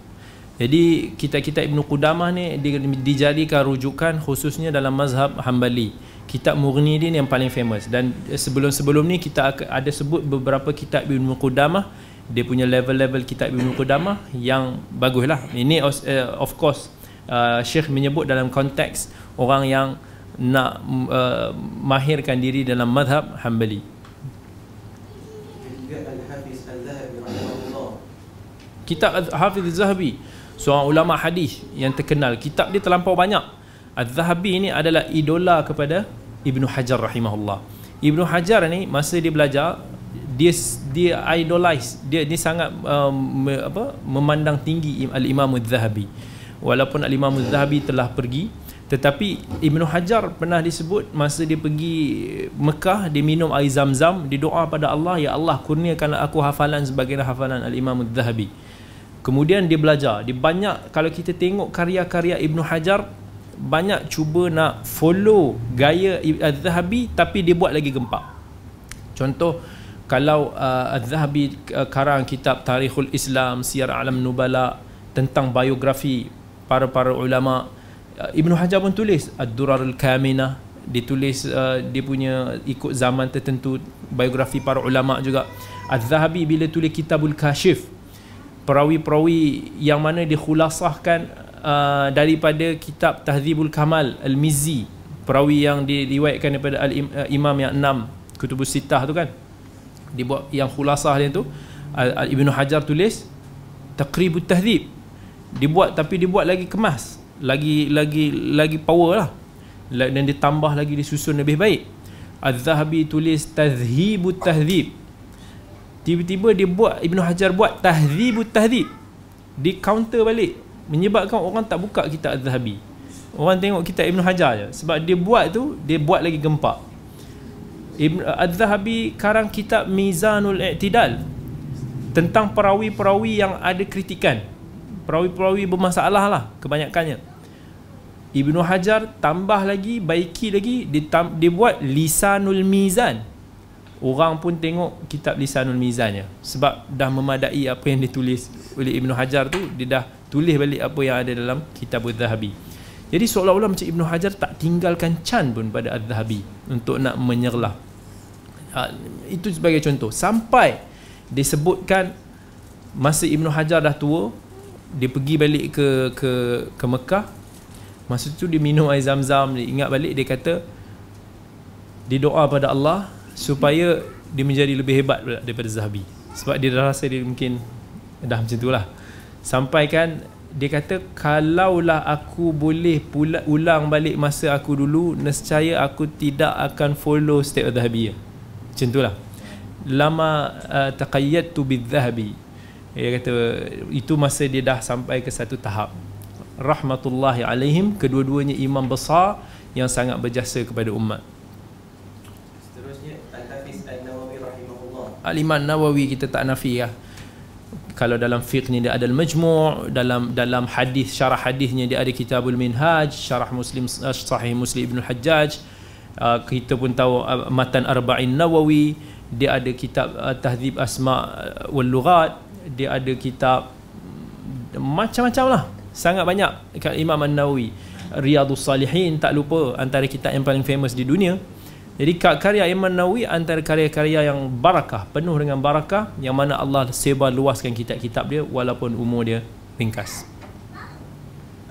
Jadi kitab-kitab Ibnu Qudamah ni dijadikan rujukan khususnya dalam mazhab Hanbali. Kitab Mughni ni yang paling famous, dan sebelum-sebelum ni kita ada sebut beberapa kitab Ibnu Qudamah, dia punya level-level kitab Ibnu Qudamah yang baguslah. Ini of course Syekh menyebut dalam konteks orang yang nak uh, mahirkan diri dalam mazhab Hanbali. Kitab Al-Hafiz Al-Zahabi, seorang ulama hadis yang terkenal, kitab dia terlampau banyak. Al-Zahabi ni adalah idola kepada Ibnu Hajar rahimahullah. Ibnu Hajar ni masa dia belajar, dia dia idolize, dia dia sangat um, apa memandang tinggi Al-Imam Az-Zahabi. Walaupun Al-Imam Az-Zahabi telah pergi, tetapi Ibnu Hajar pernah disebut masa dia pergi Mekah, dia minum air Zam-Zam, dia doa pada Allah, ya Allah kurniakanlah aku hafalan sebagai hafalan Al-Imam Az-Zahabi. Kemudian dia belajar, dia banyak, kalau kita tengok karya-karya Ibnu Hajar, banyak cuba nak follow gaya Az-Zahabi tapi dia buat lagi gempak. Contoh, kalau uh, Az-Zahabi uh, karang kitab Tarikhul Islam, Siyar A'lam An-Nubala, tentang biografi para-para ulama. Ibnu Hajar pun tulis Ad-Durarul Kaminah, dia tulis uh, dia punya ikut zaman tertentu biografi para ulama juga. Az-Zahabi bila tulis Kitabul Kashif, perawi-perawi yang mana dia khulasahkan uh, daripada kitab Tahdzibul Kamal Al-Mizzi, perawi yang diriwayatkan daripada Al-Imam yang enam Kutubus Sittah tu kan, dia buat yang khulasah dia tu. Ibnu Hajar tulis Taqribut Tahdzib, dia buat tapi dia buat lagi kemas, lagi lagi lagi power lah, dan ditambah lagi, disusun lebih baik. Az-Zahabi tulis Tadhhibut Tahdzib, tiba-tiba dia buat, Ibnu Hajar buat Tahdzibut Tahdzib, dia counter balik, menyebabkan orang tak buka kitab Az-Zahabi, orang tengok kitab Ibnu Hajar je, sebab dia buat tu, dia buat lagi gempak. Az-Zahabi karang kitab Mizanul I'tidal, tentang perawi-perawi yang ada kritikan, perawi-perawi bermasalah lah kebanyakannya. Ibnu Hajar tambah lagi, baiki lagi, dia, tam, dia buat Lisanul Mizan. Orang pun tengok kitab Lisanul Mizannya, sebab dah memadai apa yang ditulis oleh Ibnu Hajar tu, dia dah tulis balik apa yang ada dalam kitab Az-Zahabi. Jadi seolah-olah macam Ibnu Hajar tak tinggalkan can pun pada Az-Zahabi untuk nak menyerlah. Ha, itu sebagai contoh. Sampai disebutkan masa Ibnu Hajar dah tua, dia pergi balik ke ke ke Mekah. Masa tu dia minum air Zam-Zam, dia ingat balik, dia kata dia doa pada Allah supaya dia menjadi lebih hebat daripada Zahabi, sebab dia dah rasa dia mungkin dah macam tu lah. Sampai kan dia kata, kalaulah aku boleh pula ulang balik masa aku dulu, nescaya aku tidak akan follow step Zahabi. Macam tu lah, lama uh, taqayyadtu bil-Zahabi. Dia kata itu masa dia dah sampai ke satu tahap. Rahmatullahi alaihim, kedua-duanya imam besar yang sangat berjasa kepada umat. Seterusnya Al-Hafiz Al-Nawawi rahimahullah. Al-Imam Nawawi kita tak nafi lah. Kalau dalam fiqh ni dia ada Al-Majmu', dalam dalam hadis, syarah hadisnya dia ada Kitabul Minhaj, syarah Muslim Sahih Muslim Ibn Hajjaj. Uh, kita pun tahu uh, matan Arba'in Nawawi, dia ada kitab uh, Tahdzib Asma' wal Lughat. Dia ada kitab macam-macam lah, sangat banyak. Imam An-Nawawi Riyadhus Salihin tak lupa, antara kitab yang paling famous di dunia. Jadi karya Imam An-Nawawi antara karya-karya yang barakah, penuh dengan barakah, yang mana Allah sebar luaskan kitab-kitab dia walaupun umur dia ringkas.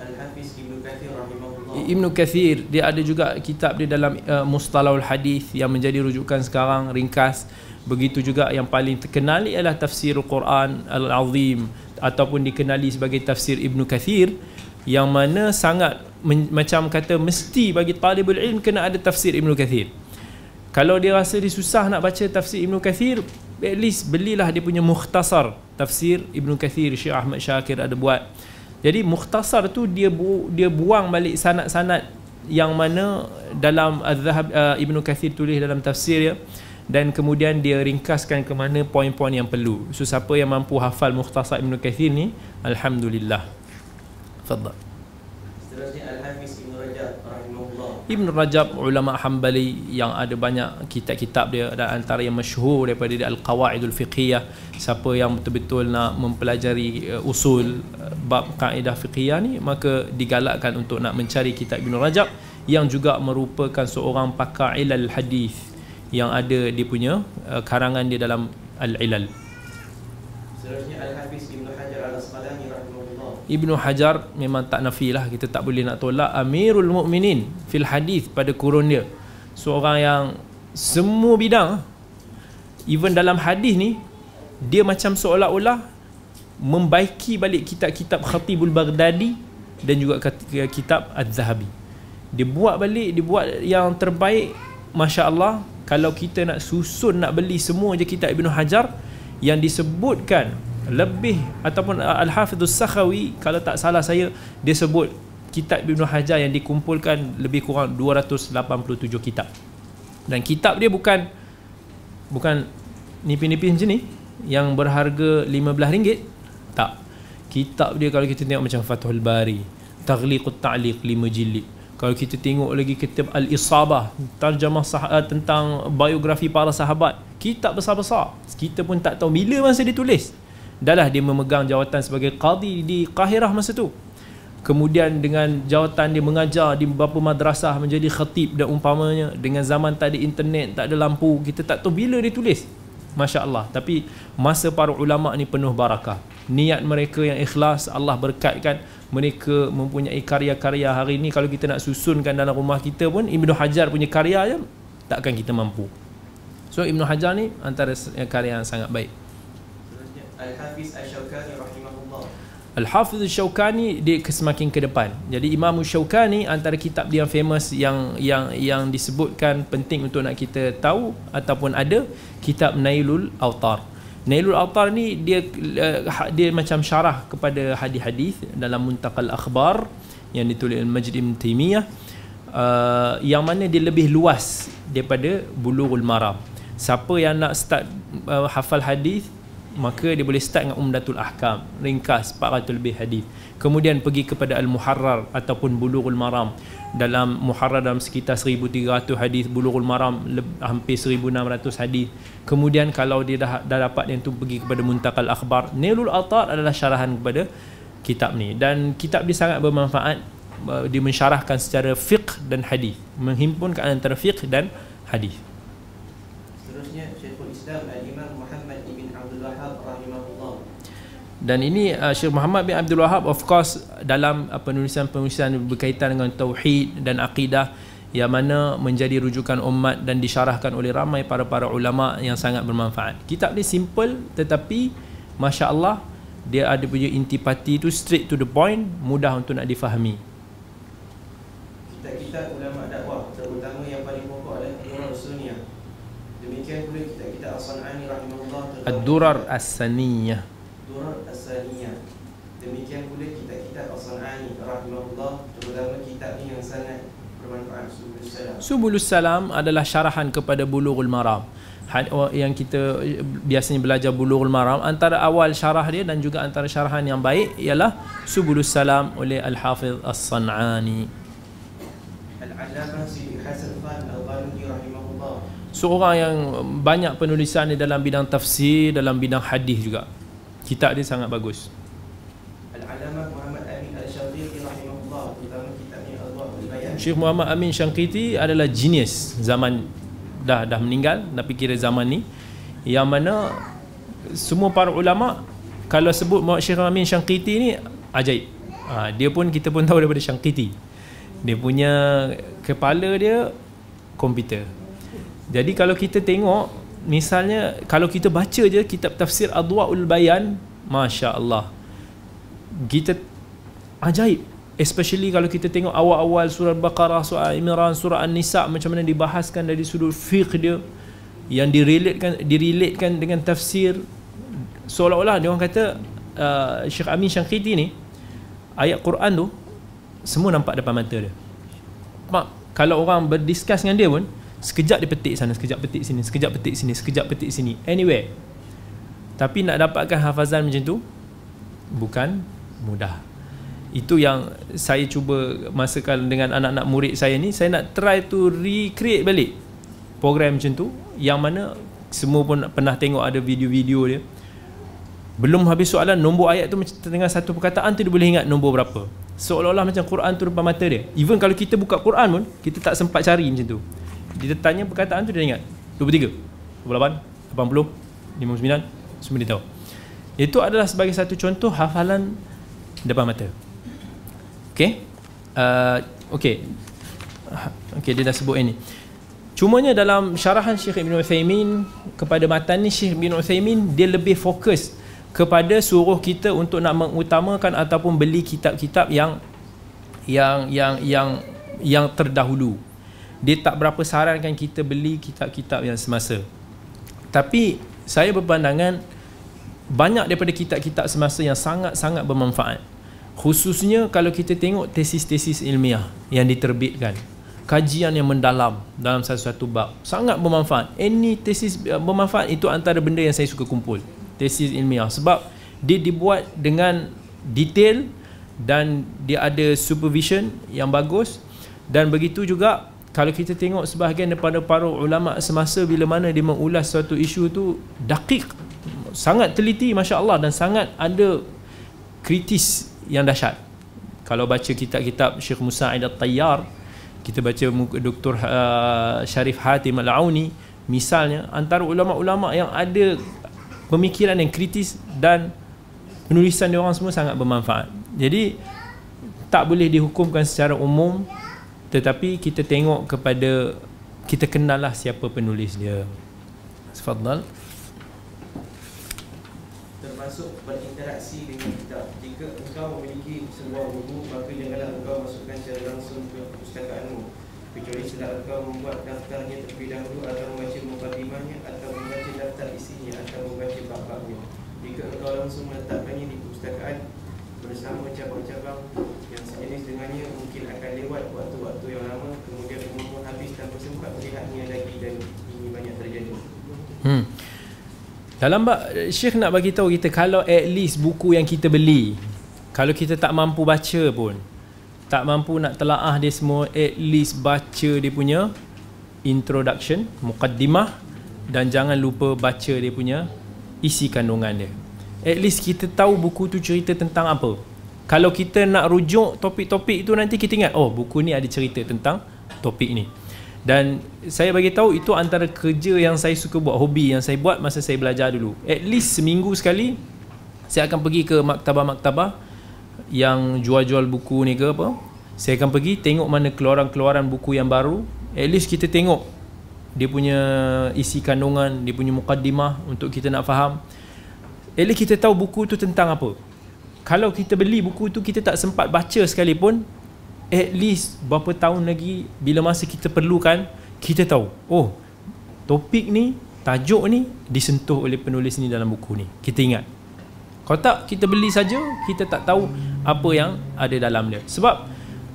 Al-Hafiz Ibn Kathir rahimahullah. Ibn Kathir dia ada juga kitab dia dalam uh, Mustalahul Hadith yang menjadi rujukan sekarang, ringkas. Begitu juga yang paling terkenal ialah Tafsir Al-Quran Al-Azim, ataupun dikenali sebagai Tafsir Ibnu Kathir, yang mana sangat macam kata mesti bagi talibul ilm kena ada Tafsir Ibnu Kathir. Kalau dia rasa dia susah nak baca Tafsir Ibnu Kathir, at least belilah dia punya Mukhtasar Tafsir Ibnu Kathir, Syekh Ahmad Syakir ada buat. Jadi Mukhtasar tu dia bu dia buang balik sanad-sanad yang mana dalam Az-Zahabi uh, Ibnu Kathir tulis dalam tafsir dia, dan kemudian dia ringkaskan ke mana poin-poin yang perlu. So siapa yang mampu hafal Mukhtasar Ibn Kathir ni, alhamdulillah. Fadhal. Seterusnya Al-Hafiz Ibn Rajab rahimahullah. Ibn Rajab ulama Hanbali yang ada banyak kitab-kitab dia, dan antara yang masyhur daripada dia Al-Qawaidul Fiqhiyah. Siapa yang betul-betul nak mempelajari uh, usul uh, bab kaedah fiqhiyah ni, maka digalakkan untuk nak mencari kitab Ibn Rajab, yang juga merupakan seorang pakar ilal hadith, yang ada dia punya uh, karangan dia dalam Al-Ilal. Seterusnya Al-Hafiz Ibnu Hajar Al-Asqalani rahimahullah. Ibnu Hajar memang tak nafilah, kita tak boleh nak tolak, Amirul Mukminin fil hadis pada kurun dia. Seorang yang semua bidang, even dalam hadis ni dia macam seolah-olah membaiki balik kitab-kitab Khatib Al-Baghdadi dan juga kitab Az-Zahabi. Dia buat balik, dia buat yang terbaik, masya-Allah. kalau kita nak susun, nak beli semua je kitab Ibnu Hajar yang disebutkan lebih, ataupun Al-Hafiz Al-Zahabi kalau tak salah saya, dia sebut kitab Ibnu Hajar yang dikumpulkan lebih kurang dua ratus lapan puluh tujuh kitab. Dan kitab dia bukan bukan nipis-nipis macam ni yang berharga lima belas ringgit. Tak. Kitab dia kalau kita tengok macam Fathul Bari, Taghliqut Ta'liq lima jilid. Kalau kita tengok lagi kitab Al-Isabah, terjemah tentang biografi para sahabat, kitab besar-besar. Kita pun tak tahu bila masa ditulis. Dahlah dia memegang jawatan sebagai qadi di Qahirah masa tu. Kemudian dengan jawatan dia mengajar di beberapa madrasah, menjadi khatib dan umpamanya. Dengan zaman tak ada internet, tak ada lampu, kita tak tahu bila dia tulis. Masya Allah. Tapi masa para ulama ni penuh barakah. Niat mereka yang ikhlas, Allah berkatkan mereka mempunyai karya-karya. Hari ni kalau kita nak susunkan dalam rumah kita pun Ibnu Hajar punya karya je, takkan kita mampu. So Ibnu Hajar ni antara karya yang sangat baik. Al-Hafiz Ash-Shawkani rahimahullah. Al-Hafiz Ash-Shawkani dia semakin ke depan. Jadi Imam Ash-Shawkani antara kitab dia yang famous yang yang yang disebutkan penting untuk nak kita tahu ataupun ada, kitab Nailul Autar. Nailul Autar ni dia dia macam syarah kepada hadis-hadis dalam Muntakal Akhbar yang ditulis Al-Majdi Ibn Taimiyah, uh, yang mana dia lebih luas daripada Bulughul Maram. Siapa yang nak start uh, hafal hadis, maka dia boleh start dengan Umdatul Ahkam, ringkas empat ratus lebih hadis. Kemudian pergi kepada Al-Muharrar ataupun Bulughul Maram. Dalam Muharrar dalam sekitar seribu tiga ratus hadis, Bulughul Maram hampir seribu enam ratus hadis. Kemudian kalau dia dah, dah dapat yang tu, pergi kepada Muntakal Akhbar. Nailul Autar adalah syarahan kepada kitab ni, dan kitab dia sangat bermanfaat. Dia mensyarahkan secara fiqh dan hadis, menghimpunkan antara fiqh dan hadis. Seterusnya Syekhul Islam Al-Imam Muhammad Ibn Abdul Wahhab rahimahullah. Dan ini uh, Syekh Muhammad bin Abdul Wahhab, of course, dalam uh, penulisan-penulisan berkaitan dengan tauhid dan akidah, yang mana menjadi rujukan umat dan disyarahkan oleh ramai para-para ulama yang sangat bermanfaat. Kitab ni simple tetapi Masya Allah, dia ada punya intipati tu straight to the point, mudah untuk nak difahami. Kitab-kitab ulama dakwah, terutama yang paling pokok adalah Durar As-Saniyah. Demikian pula kitab-kitab As-San'ani rahimahullah, Ad-Durar As-Saniyah, Durar As-Saniyah. Demikian pula kitab-kitab As-San'ani rahimahullah, terutama kitab ini yang sangat bermanfaat, Subulus Salam. Subulus Salam adalah syarahan kepada Bulughul Maram. Yang kita biasanya belajar Bulughul Maram, antara awal syarah dia dan juga antara syarahan yang baik ialah Subulus Salam oleh Al-Hafiz As-San'ani. Al-Allamah Syekh Hasan Khan Al-Albani rahimahullah, seorang yang banyak penulisan dia dalam bidang tafsir, dalam bidang hadis juga. Kitab dia sangat bagus. Al-Allamah Muhammad Amin Shanqiti rahimahullah, terutama kitabnya Adwa'ul Bayan. Syekh Muhammad Amin Shanqiti adalah genius zaman dah dah meninggal, tapi kira zaman ni yang mana semua para ulama kalau sebut Syekh Amin Shanqiti ni ajaib. Ha, dia pun kita pun tahu daripada Shanqiti. Dia punya kepala dia komputer. Jadi kalau kita tengok misalnya, kalau kita baca je kitab tafsir Adwa'ul Bayan, Masya Allah, kita ajaib. Especially kalau kita tengok awal-awal surah Al-Baqarah, surah Al-Imran, surah An-Nisa, macam mana dibahaskan dari sudut fiqh dia, yang direlatekan, direlatekan dengan tafsir. Seolah-olah dia orang kata uh, Syekh Amin Shanqiti ni ayat Quran tu semua nampak depan mata dia. Mak, kalau orang berdiskus dengan dia pun sekejap dia petik sana, sekejap petik sini, sekejap petik sini, sekejap petik sini, anywhere. Tapi nak dapatkan hafazan macam tu bukan mudah. Itu yang saya cuba masakan dengan anak-anak murid saya ni. Saya nak try to recreate balik program macam tu, yang mana semua pun pernah tengok ada video-video dia. Belum habis soalan, nombor ayat tu dengan satu perkataan tu dia boleh ingat nombor berapa. Seolah-olah macam Quran tu depan mata dia. Even kalau kita buka Quran pun kita tak sempat cari macam tu. Dia tanya perkataan tu dia ingat dua puluh tiga, dua puluh lapan, lapan puluh, lima puluh sembilan, semua dia tahu. Itu adalah sebagai satu contoh hafalan depan mata. Okey. Uh, Okey. Okey, dia dah sebut ini. Cumanya dalam syarahan Syekh Ibn Uthaymin kepada matan ni, Syekh Ibn Uthaymin dia lebih fokus kepada suruh kita untuk nak mengutamakan ataupun beli kitab-kitab yang yang yang yang yang terdahulu. dia tak berapa sarankan kita beli kitab-kitab yang semasa. Tapi saya berpandangan banyak daripada kitab-kitab semasa yang sangat-sangat bermanfaat, khususnya kalau kita tengok tesis-tesis ilmiah yang diterbitkan, kajian yang mendalam dalam satu-satu bab, sangat bermanfaat. Any tesis bermanfaat itu antara benda yang saya suka kumpul, tesis ilmiah, sebab dia dibuat dengan detail dan dia ada supervision yang bagus. Dan begitu juga kalau kita tengok sebahagian daripada para ulama semasa, bila mana dia mengulas suatu isu tu dakik, sangat teliti, Masya Allah, dan sangat ada kritis yang dahsyat. Kalau baca kitab-kitab Syekh Musa'id Al-Tayyar, kita baca Doktor Syarif Hatim Al-Auni misalnya, antara ulama-ulama yang ada pemikiran yang kritis dan penulisan dia orang semua sangat bermanfaat. Jadi tak boleh dihukumkan secara umum, tetapi kita tengok kepada, kita kenallah siapa penulis dia. Tafadhal. Termasuk berinteraksi dengan kita. Jika engkau memiliki sebuah buku, maka janganlah engkau masukkan secara langsung ke pustakaanmu, kecuali setelah engkau membuat daftarnya terlebih dahulu, atau membaca mukadimahnya, atau membaca daftar isinya, atau membaca bab-babnya. Jika engkau langsung meletakkannya di pustakaan bersama cabang-cabang yang sejenis dengannya, mungkin akan lewat waktu-waktu yang lama, kemudian umur habis tanpa sempat melihatnya lagi, dan ini banyak terjadi. Hmm. Dalam bab, Syekh nak bagi tahu kita, kalau at least buku yang kita beli, kalau kita tak mampu baca pun, tak mampu nak telaah dia semua, at least baca dia punya introduction, muqaddimah, dan jangan lupa baca dia punya isi kandungan dia. At least kita tahu buku tu cerita tentang apa. Kalau kita nak rujuk topik-topik tu, nanti kita ingat, oh, buku ni ada cerita tentang topik ni. Dan saya bagi tahu itu antara kerja yang saya suka buat, hobi yang saya buat masa saya belajar dulu. At least seminggu sekali saya akan pergi ke maktabah-maktabah yang jual-jual buku ni ke apa. Saya akan pergi tengok mana keluaran-keluaran buku yang baru. At least kita tengok dia punya isi kandungan, dia punya muqaddimah, untuk kita nak faham. At least kita tahu buku tu tentang apa. Kalau kita beli buku tu, kita tak sempat baca sekalipun, at least berapa tahun lagi bila masa kita perlukan, kita tahu, oh, topik ni, tajuk ni disentuh oleh penulis ni dalam buku ni, kita ingat. Kalau tak, kita beli saja, kita tak tahu apa yang ada dalam dia. Sebab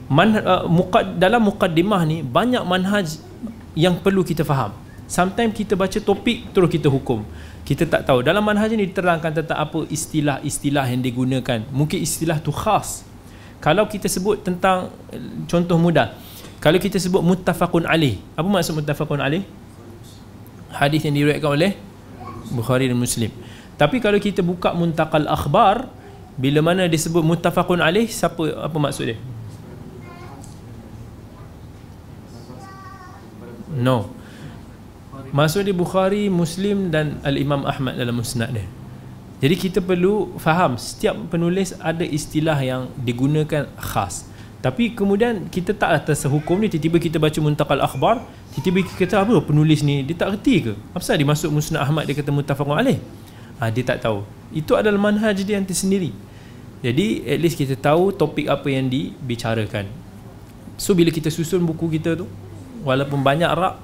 man, uh, muqad, dalam muqaddimah ni banyak manhaj yang perlu kita faham. Sometimes kita baca topik terus kita hukum, kita tak tahu. Dalam manhaj ni diterangkan tentang apa istilah-istilah yang digunakan. Mungkin istilah tu khas. Kalau kita sebut tentang, contoh mudah, kalau kita sebut muttafaqun alaih, apa maksud muttafaqun alaih? Hadis yang diriwayatkan oleh Bukhari dan Muslim. Tapi kalau kita buka Muntakal Akhbar, bila mana dia sebut muttafaqun alaih, siapa, apa maksud dia? No, maksud dia Bukhari, Muslim dan Al-Imam Ahmad dalam musnad dia. Jadi kita perlu faham setiap penulis ada istilah yang digunakan khas. Tapi kemudian kita tak atas hukum ni, tiba-tiba kita baca Muntakal Akhbar, tiba-tiba kita kata, apa penulis ni, dia tak reti ke? Apa sebab dia masuk Musnad Ahmad dia kata muttafaqun alaih? Ha, dia tak tahu. Itu adalah manhaj dia yang tersendiri. Jadi at least kita tahu topik apa yang dibicarakan. So bila kita susun buku kita tu, walaupun banyak rak,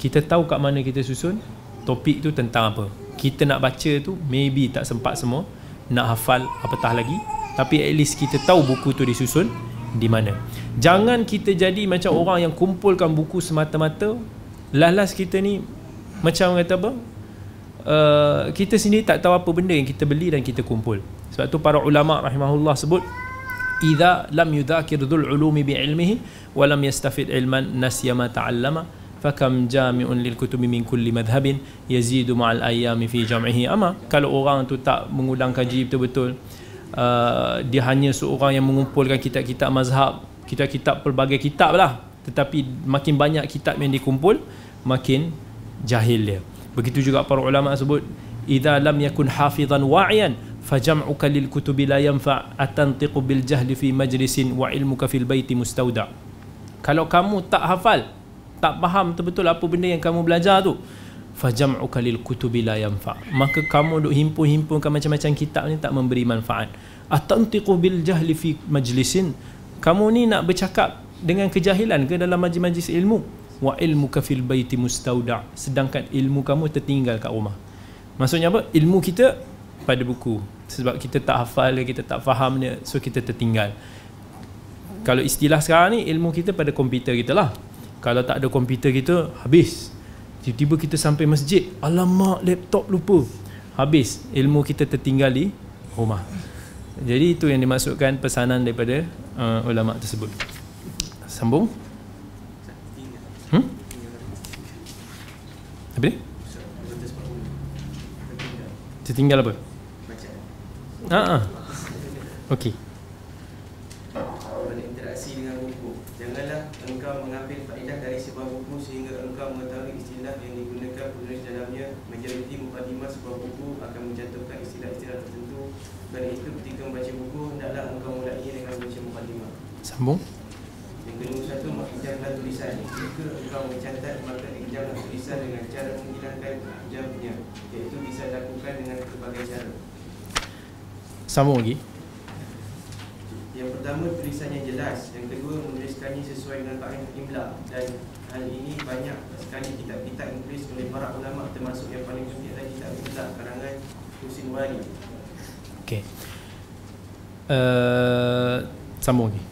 kita tahu kat mana kita susun, topik tu tentang apa. Kita nak baca tu maybe tak sempat semua, nak hafal apatah lagi, tapi at least kita tahu buku tu disusun di mana. Jangan kita jadi macam orang yang kumpulkan buku semata-mata. Last-last kita ni macam kata apa, uh, kita sendiri tak tahu apa benda yang kita beli dan kita kumpul. Sebab tu para ulama' rahimahullah sebut, idza lam yudhakir dhul ulumi bi'ilmihi walam yastafid ilman nasyama ta'allama fakam jami'un lil kutubi min kulli madhhabin yazidu ma'al ayyami fi jam'ihi ama. Kalau orang tu tak mengulang kaji betul-betul, uh, dia hanya seorang yang mengumpulkan kitab-kitab mazhab, kitab-kitab pelbagai kitab lah, tetapi makin banyak kitab yang dikumpul, makin jahil dia. Begitu juga para ulama sebut, idza lam yakun hafizan wa'iyan fajam'uka lil kutubi la yanfa' atantiqu bil jahli fi majlisin wa ilmuka fil baiti mustawda'. Kalau kamu tak hafal, tak faham betul-betul apa benda yang kamu belajar tu, fajam'uka lil kutubi la yanfa', maka kamu duk himpun-himpunkan macam-macam kitab ni tak memberi manfaat. Atantiqu bil jahli fi majlisin, kamu ni nak bercakap dengan kejahilan ke dalam majlis-majlis ilmu? wa ilmuka fil baiti mustauda', sedangkan ilmu kamu tertinggal kat rumah. Maksudnya apa? Ilmu kita pada buku, sebab kita tak hafal, kita tak faham dia, so kita tertinggal. Kalau istilah sekarang ni, ilmu kita pada komputer kita lah. Kalau tak ada komputer kita, habis. Tiba-tiba kita sampai masjid, alamak, laptop lupa, habis. Ilmu kita tertinggal di rumah. Jadi itu yang dimaksudkan pesanan daripada uh, ulama' tersebut. Sambung. Hmm? Apa dia? Tertinggal apa? Haa, okey. Sambung. Yang kedua, satu, menghijablah tulisan. Jika engkau mencatat, maka hijablah tulisan dengan cara menghilangkan hijabnya, iaitu bisa dilakukan dengan pelbagai cara. Sambung lagi. Yang pertama, tulisannya jelas. Yang kedua, menuliskannya sesuai dengan kaedah imla. Dan hal ini banyak sekali kitab-kitab Inggeris oleh para ulama, termasuk yang paling penting adalah kitab imla karangan Husin Wali. Okey. Uh, sambung lagi.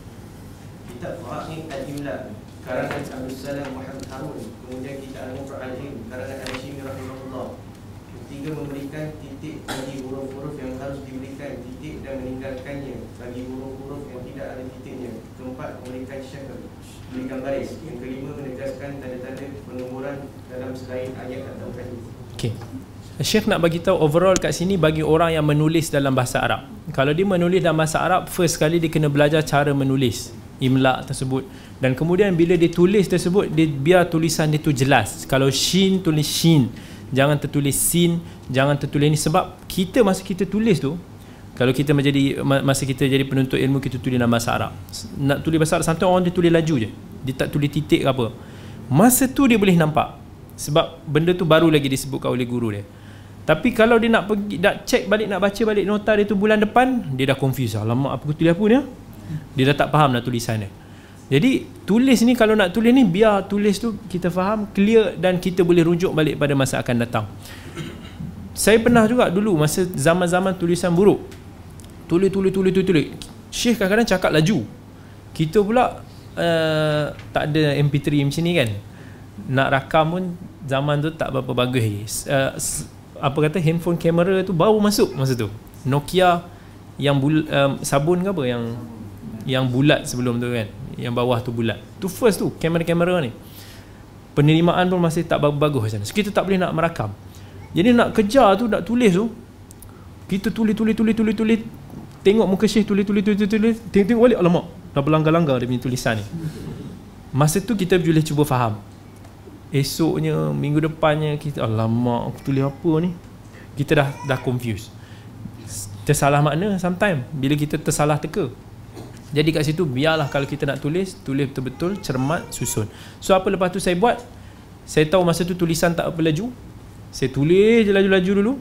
Kitab Al-Hafiz Al-Imla karangan Al-Risalah Muhammad Harun, kemudian kitab Al-Mu'allim karangan Al-Hashimi rahimahullah. Ketiga, memberikan titik bagi huruf-huruf yang harus diberikan titik dan meninggalkannya bagi huruf-huruf yang tidak ada titiknya. Keempat, memberikan syakal, memberikan baris. Yang kelima, menegaskan tanda-tanda pengumuran dalam selain ayat atau hadis. Okey. Syekh nak bagi tahu overall kat sini bagi orang yang menulis dalam bahasa Arab. Kalau dia menulis dalam bahasa Arab, first kali dia kena belajar cara menulis imla tersebut. Dan kemudian bila dia tulis tersebut, dia biar tulisan dia tu jelas. Kalau shin, tulis shin, jangan tertulis sin, jangan tertulis ni. Sebab kita masa kita tulis tu, kalau kita menjadi, masa kita jadi penuntut ilmu, kita tulis dalam bahasa Arab. Nak tulis bahasa Arab, sometimes orang dia tulis laju je, dia tak tulis titik ke apa. Masa tu dia boleh nampak, sebab benda tu baru lagi disebutkan oleh guru dia. Tapi kalau dia nak pergi, nak check balik, nak baca balik nota dia tu bulan depan, dia dah confused. Alamak, apa aku tulis apa ni? Dia dah tak faham dah tulisan dia. Jadi tulis ni, kalau nak tulis ni, biar tulis tu kita faham, clear, dan kita boleh rujuk balik pada masa akan datang. Saya pernah juga dulu masa zaman-zaman tulisan buruk, tulis, tulis, tulis, tulis, tulis. Syekh kadang-kadang cakap laju. Kita pula uh, tak ada M P three macam ni kan. Nak rakam pun zaman tu tak berapa bagus. Uh, apa kata, handphone kamera tu baru masuk masa tu, Nokia yang bul, um, sabun ke apa yang yang bulat sebelum tu kan, yang bawah tu bulat tu, first tu kamera-kamera ni penerimaan pun masih tak bagus-bagus macam ni. So kita tak boleh nak merakam, jadi nak kejar tu, nak tulis tu, kita tulis tulis tulis tulis tulis, tengok muka Syekh tulis tulis tulis tulis, tengok tengok balik, alamak, dah berlanggar-langgar dia punya tulisan ni. Masa tu kita boleh cuba faham. Esoknya, minggu depannya, kita, alamak, aku tulis apa ni? Kita dah dah confused. Tersalah makna sometimes bila kita tersalah teka. Jadi kat situ, biarlah kalau kita nak tulis, tulis betul-betul, cermat, susun. So apa lepas tu saya buat? Saya tahu masa tu tulisan tak apa laju, saya tulis je laju-laju dulu.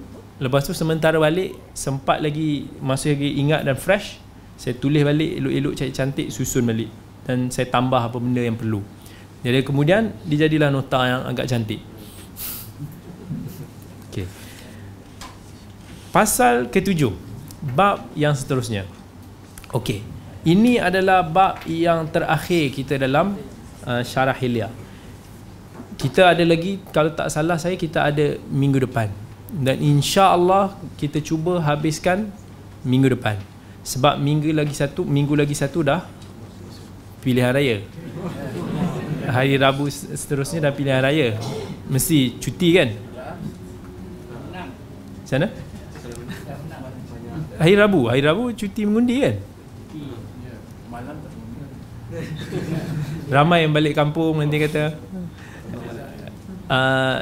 Lepas tu sementara balik, sempat lagi, masih lagi ingat dan fresh, saya tulis balik elok-elok, cantik-cantik, susun balik. Dan saya tambah apa benda yang perlu. Jadi kemudian dia jadilah nota yang agak cantik. Okey. Pasal ketujuh, bab yang seterusnya. Okey. Ini adalah bab yang terakhir kita dalam uh, syarah Hilyah. Kita ada lagi, kalau tak salah saya, kita ada minggu depan. Dan insya-Allah kita cuba habiskan minggu depan. Sebab minggu lagi satu, minggu lagi satu dah pilihan raya. Hari Rabu seterusnya dah pilihan raya, mesti cuti kan? Sana? Hari Rabu, hari Rabu cuti mengundi kan? Ramai yang balik kampung nanti kata uh,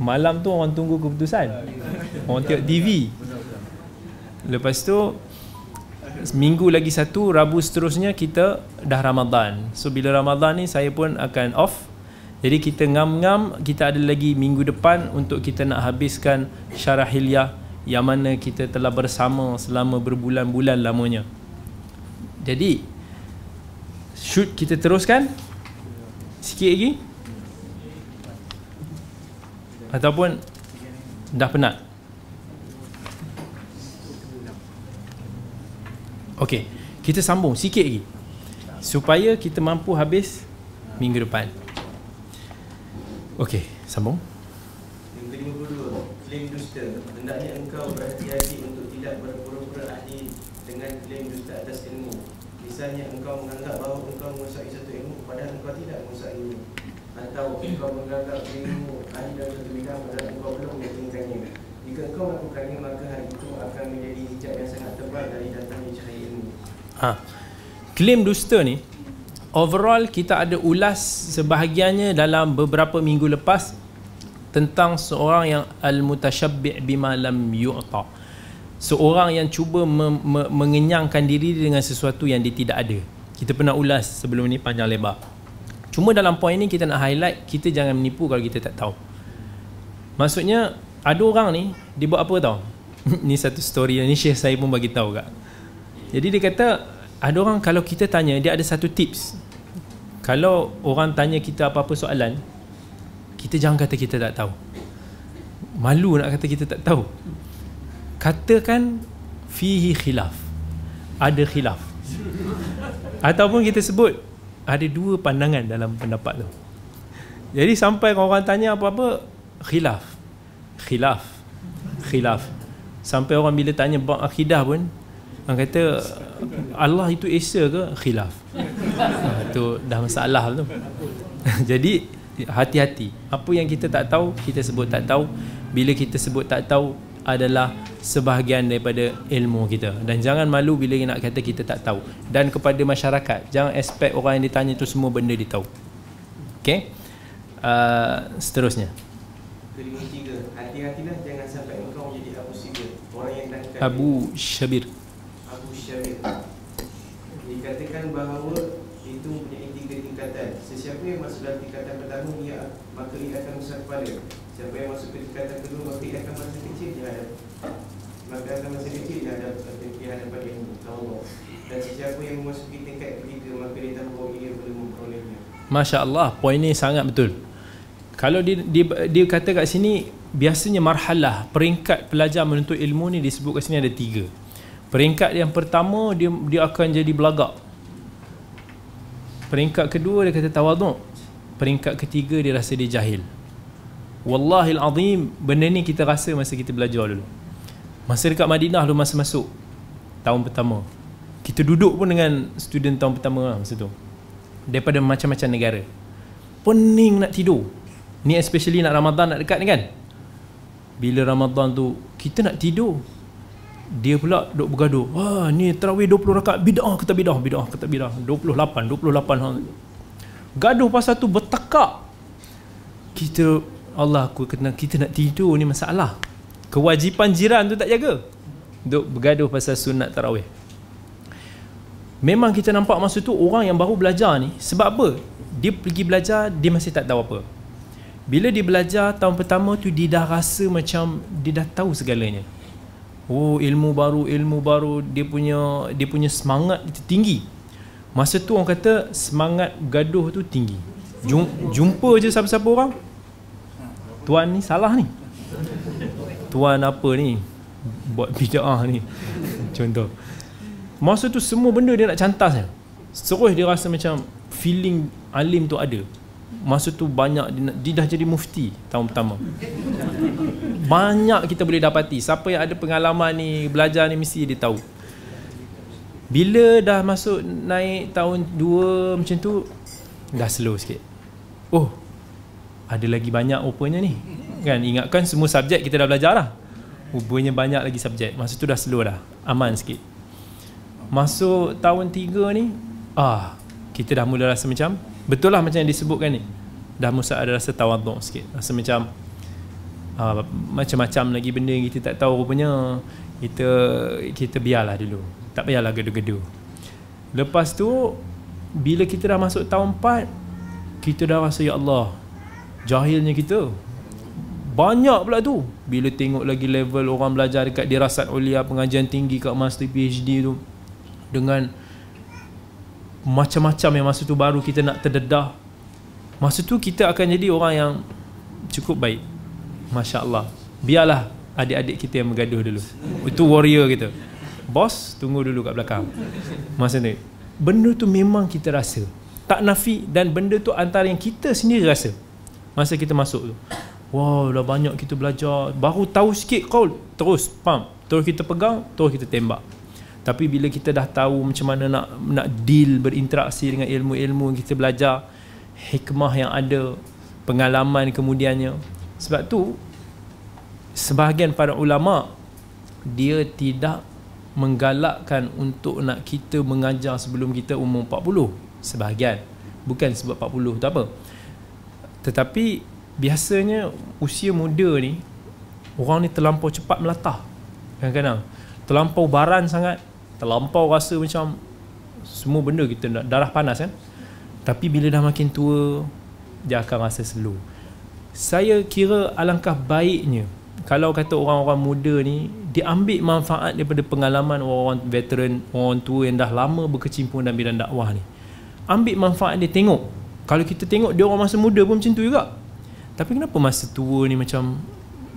malam tu orang tunggu keputusan, orang tengok T V. Lepas tu minggu lagi satu, Rabu seterusnya kita dah Ramadan. So bila Ramadan ni saya pun akan off. Jadi kita ngam-ngam, kita ada lagi minggu depan untuk kita nak habiskan syarah Hilyah yang mana kita telah bersama selama berbulan-bulan lamanya. Jadi Should kita teruskan sikit lagi ataupun dah penat? Okey, kita sambung sikit lagi supaya kita mampu habis minggu depan. Okey, sambung. Yang kedua, klaim dusta. Hendaknya engkau berhati-hati untuk tidak berpura-pura ahli dengan klaim dusta atas ilmu. Misalnya engkau menganggap bahawa engkau menguasai satu ilmu padahal engkau tidak menguasainya, atau engkau menganggap ilmu ahli dalam satu bidang padahal engkau belum meyakinkannya. Jika engkau melakukannya, maka hari itu akan menjadi hijab yang sangat tebal dari datangnya cahaya ilmu. Ha. Klaim dusta ni overall kita ada ulas sebahagiannya dalam beberapa minggu lepas tentang seorang yang al-mutashabbi' bima lam yu'ta, seorang yang cuba mengenyangkan diri dengan sesuatu yang dia tidak ada. Kita pernah ulas sebelum ni panjang lebar. Cuma dalam poin ni kita nak highlight, kita jangan menipu kalau kita tak tahu. Maksudnya ada orang ni dia buat apa tau? Ni satu story ni Syekh saya pun bagi tahu kat. Jadi dia kata ada orang kalau kita tanya, dia ada satu tips. Kalau orang tanya kita apa-apa soalan, kita jangan kata kita tak tahu. Malu nak kata kita tak tahu. Katakan fihi khilaf, ada khilaf. Ataupun kita sebut ada dua pandangan dalam pendapat tu. Jadi sampai kalau orang tanya apa-apa, khilaf, khilaf, khilaf. Sampai orang bila tanya bab akidah pun, orang kata Allah itu Esa ke? Khilaf. Itu dah masalah tu. Jadi hati-hati. Apa yang kita tak tahu, kita sebut tak tahu. Bila kita sebut tak tahu adalah sebahagian daripada ilmu kita. Dan jangan malu bila nak kata kita tak tahu. Dan kepada masyarakat, jangan expect orang yang ditanya tu semua benda dia tahu. Okay, uh, seterusnya. Kelima tiga, hati-hatilah jangan sampai engkau menjadi Abu Syabir, orang yang tangkap Abu Syabir. Dikatakan bahawa itu mempunyai tiga tingkatan. Sesiapa yang masuk dalam tingkatan pertama, ia, maka ia akan besar kepala. Siapa yang masuk ke tingkatan kedua, maka ia akan masa kecil di hadapan, maka akan masa kecil di hadapan, di hadapan Allah. Dan sesiapa yang memasuki tingkat ketiga, maka dia tahu bahawa ia belum memperolehnya. Masya Allah, poin ini sangat betul. Kalau dia, dia, dia kata kat sini, biasanya marhalah, peringkat pelajar menuntut ilmu ni disebut kat sini ada tiga. Peringkat yang pertama, dia dia akan jadi belagak. Peringkat kedua, dia kata tawaduk. Peringkat ketiga, dia rasa dia jahil. Wallahil azim, benda ni kita rasa masa kita belajar dulu. Masa dekat Madinah dulu, masa masuk tahun pertama, kita duduk pun dengan student tahun pertama lah masa tu, daripada macam-macam negara. Pening nak tidur. Ni especially nak Ramadan nak dekat ni kan. Bila Ramadan tu, kita nak tidur, dia pula duk bergaduh. Wah, ni tarawih dua puluh rakaat bid'ah kata bid'ah, bid'ah kata bid'ah. dua puluh lapan, dua puluh lapan. Gaduh pasal tu bertekak. Kita Allah aku kena kita nak tidur ni masalah. Kewajipan jiran tu tak jaga. Duk bergaduh pasal sunat tarawih. Memang kita nampak masa tu orang yang baru belajar ni sebab apa? Dia pergi belajar dia masih tak tahu apa. Bila dia belajar tahun pertama tu dia dah rasa macam dia dah tahu segalanya. Oh, ilmu baru, ilmu baru, dia punya dia punya semangat itu tinggi. Masa tu orang kata semangat gaduh tu tinggi. Jum, jumpa je siapa-siapa orang, tuan ni salah ni. Tuan apa ni? Buat bid'ah ni. Contoh. Masa tu semua benda dia nak cantasnya. Terus dia rasa macam feeling alim tu ada. Masa tu banyak dia, nak, dia dah jadi mufti tahun pertama. Banyak kita boleh dapati. Siapa yang ada pengalaman ni belajar ni mesti dia tahu. Bila dah masuk naik tahun dua macam tu, dah slow sikit. Oh, ada lagi banyak rupanya ni kan. Ingatkan semua subjek kita dah belajar lah, rupanya banyak lagi subjek. Masa tu dah slow dah, aman sikit. Masuk tahun tiga ni, ah, kita dah mula rasa macam, betul lah macam yang disebutkan ni, dah mula ada rasa tawaduk sikit. Rasa macam Ha, macam-macam lagi benda yang kita tak tahu rupanya. Kita kita biarlah dulu, tak payahlah gaduh-gaduh. Lepas tu bila kita dah masuk tahun empat, kita dah rasa ya Allah, jahilnya kita. Banyak pula tu. Bila tengok lagi level orang belajar dekat dirasat ulia, pengajian tinggi kat master P H D tu, dengan macam-macam yang masa tu baru kita nak terdedah. Masa tu kita akan jadi orang yang cukup baik, Masya Allah. Biarlah adik-adik kita yang bergaduh dulu, itu warrior kita. Bos, tunggu dulu kat belakang. Masa ni benda tu memang kita rasa, tak nafi, dan benda tu antara yang kita sendiri rasa. Masa kita masuk tu, wow, dah banyak kita belajar, baru tahu sikit kau, terus pam, terus kita pegang, terus kita tembak. Tapi bila kita dah tahu macam mana nak nak deal, berinteraksi dengan ilmu-ilmu yang kita belajar, hikmah yang ada, pengalaman kemudiannya. Sebab tu sebahagian para ulama dia tidak menggalakkan untuk nak kita mengajar sebelum kita umur empat puluh. Sebahagian, bukan sebab empat puluh tu apa, tetapi biasanya usia muda ni orang ni terlampau cepat melatah. Kadang-kadang terlampau baran sangat, terlampau rasa macam semua benda kita nak darah panas kan. Tapi bila dah makin tua, dia akan rasa slow. Saya kira alangkah baiknya kalau kata orang-orang muda ni diambil manfaat daripada pengalaman orang-orang veteran, orang tua yang dah lama berkecimpung dalam bidang dakwah ni. Ambil manfaat dia, tengok. Kalau kita tengok dia orang masa muda pun macam tu juga. Tapi kenapa masa tua ni macam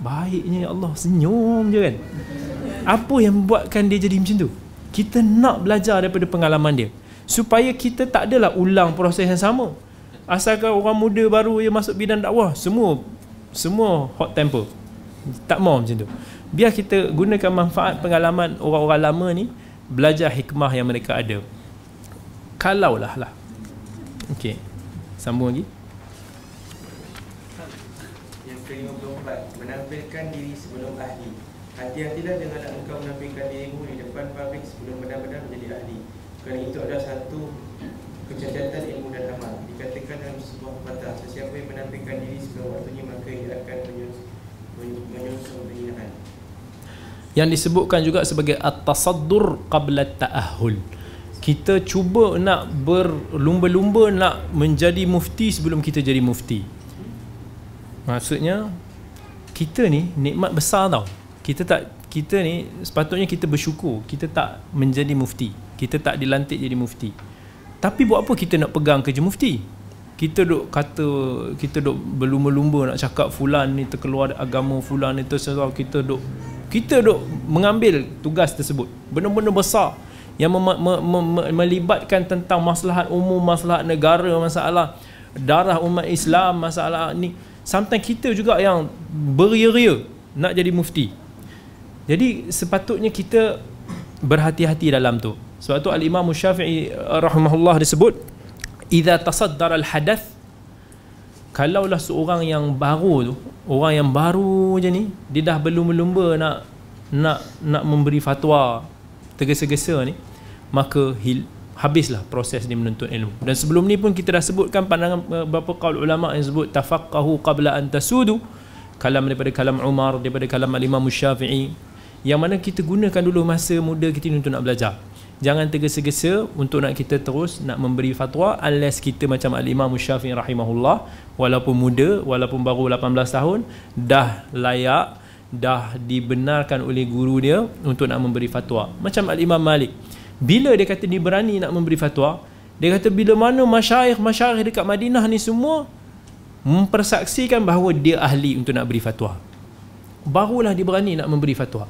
baiknya, ya Allah, senyum je kan? Apa yang buatkan dia jadi macam tu? Kita nak belajar daripada pengalaman dia, supaya kita tak adalah ulang proses yang sama. Asalkan orang muda baru yang masuk bidang dakwah, semua semua hot temper, tak mau macam tu. Biar kita gunakan manfaat pengalaman orang-orang lama ni, belajar hikmah yang mereka ada. Kalaulah lah. Okey, sambung lagi. Yang ke lima puluh empat, menampilkan diri sebelum ahli. Hati-hatilah dengan engkau menampilkan dirimu di depan publik sebelum benar-benar menjadi ahli, kerana itu adalah satu kecacatan ilmu dan amal. Dikatakan dalam sebuah patah, sesiapa yang menampilkan diri sebelum waktunya, maka ia akan menyusul penyiaran. Yang disebutkan juga sebagai at-tasaddur qabla at-ta'ahul. Kita cuba nak berlumba-lumba nak menjadi mufti sebelum kita jadi mufti. Maksudnya kita ni nikmat besar tau. Kita tak, kita ni sepatutnya kita bersyukur kita tak menjadi mufti, kita tak dilantik jadi mufti. Tapi buat apa kita nak pegang kerja mufti? Kita duk kata, kita duk berlumba-lumba nak cakap fulan ni terkeluar agama, fulan ni terserah. Kita duk kita duk mengambil tugas tersebut, benda-benda besar yang me me me melibatkan tentang maslahat umum, maslahat negara, masalah darah umat Islam, masalah ni. Sometimes kita juga yang beria-ria nak jadi mufti. Jadi sepatutnya kita berhati-hati dalam tu. Sebab tu Al-Imam Syafi'i rahimahullah disebut, idza tasaddara al-hadath, kalaulah seorang yang baru tu, orang yang baru je ni, dia dah berlumba-lumba nak nak nak memberi fatwa tergesa-gesa ni, maka hil, habislah proses dia menuntut ilmu. Dan sebelum ni pun kita dah sebutkan pandangan beberapa qaul ulama yang sebut tafaqahu qabla an tasudu, kalam daripada kalam Umar, daripada kalam Al-Imam Syafi'i, yang mana kita gunakan dulu masa muda kita untuk nak belajar. Jangan tergesa-gesa untuk nak kita terus nak memberi fatwa, unless kita macam Al-Imam Syafi'i rahimahullah, walaupun muda, walaupun baru lapan belas tahun, dah layak, dah dibenarkan oleh guru dia untuk nak memberi fatwa. Macam Al-Imam Malik, bila dia kata dia berani nak memberi fatwa, dia kata bila mana masyayikh-masyayikh dekat Madinah ni semua mempersaksikan bahawa dia ahli untuk nak beri fatwa, barulah dia berani nak memberi fatwa.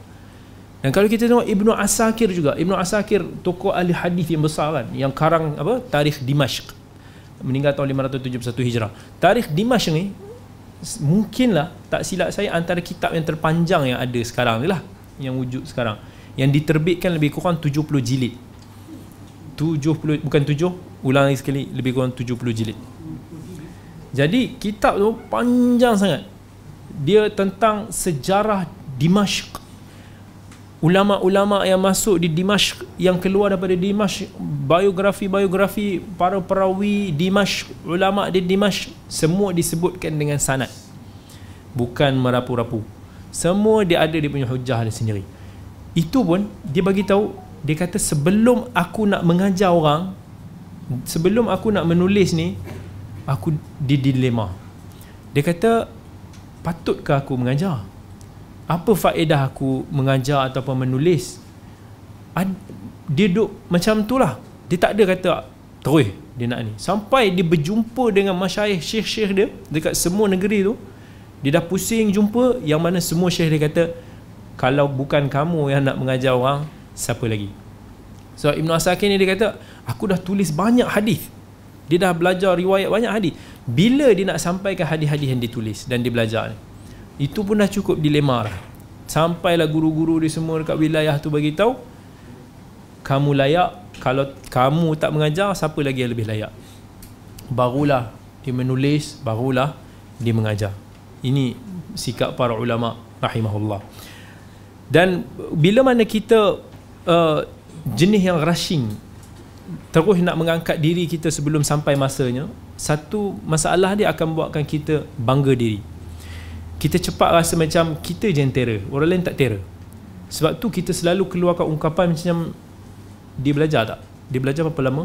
Dan kalau kita tengok Ibnu Asakir juga, Ibnu Asakir tokoh ahli hadis yang besar kan, yang karang apa Tarikh Dimashq, meninggal tahun lima ratus tujuh puluh satu Hijrah. Tarikh Dimashq ni mungkinlah, tak silap saya, antara kitab yang terpanjang yang ada sekarang ni lah, yang wujud sekarang, yang diterbitkan lebih kurang tujuh puluh jilid. tujuh puluh, bukan tujuh, ulang lagi sekali, lebih kurang tujuh puluh jilid. Jadi kitab tu panjang sangat. Dia tentang sejarah Dimashq, ulama-ulama yang masuk di Dimashq, yang keluar daripada Dimashq, biografi-biografi para perawi Dimashq, ulama di Dimashq, semua disebutkan dengan sanad, bukan merapu-rapu. Semua dia ada dia punya hujah dia sendiri. Itu pun dia bagi tahu, dia kata sebelum aku nak mengajar orang, sebelum aku nak menulis ni, aku di dilema. Dia kata patutkah aku mengajar? Apa faedah aku mengajar ataupun menulis? Dia duduk macam tu lah. Dia tak ada kata terus dia nak ni, sampai dia berjumpa dengan masyayikh syekh-syekh dia dekat semua negeri tu. Dia dah pusing jumpa, yang mana semua syekh dia kata, kalau bukan kamu yang nak mengajar orang, siapa lagi? So Ibn Asakir ni dia kata, aku dah tulis banyak hadis, dia dah belajar riwayat banyak hadis, bila dia nak sampaikan hadis-hadis yang dia tulis dan dia belajar ni, itu pun dah cukup dilema dah. Sampailah guru-guru dia semua dekat wilayah tu bagi tahu, kamu layak, kalau kamu tak mengajar, siapa lagi yang lebih layak? Barulah dia menulis, barulah dia mengajar. Ini sikap para ulama rahimahullah. Dan bila mana kita uh, jenis yang rushing, terus nak mengangkat diri kita sebelum sampai masanya, satu masalah dia akan buatkan kita bangga diri. Kita cepat rasa macam kita je yang terror, orang lain tak terror. Sebab tu kita selalu keluarkan ungkapan macam, dia belajar tak? Dia belajar berapa lama?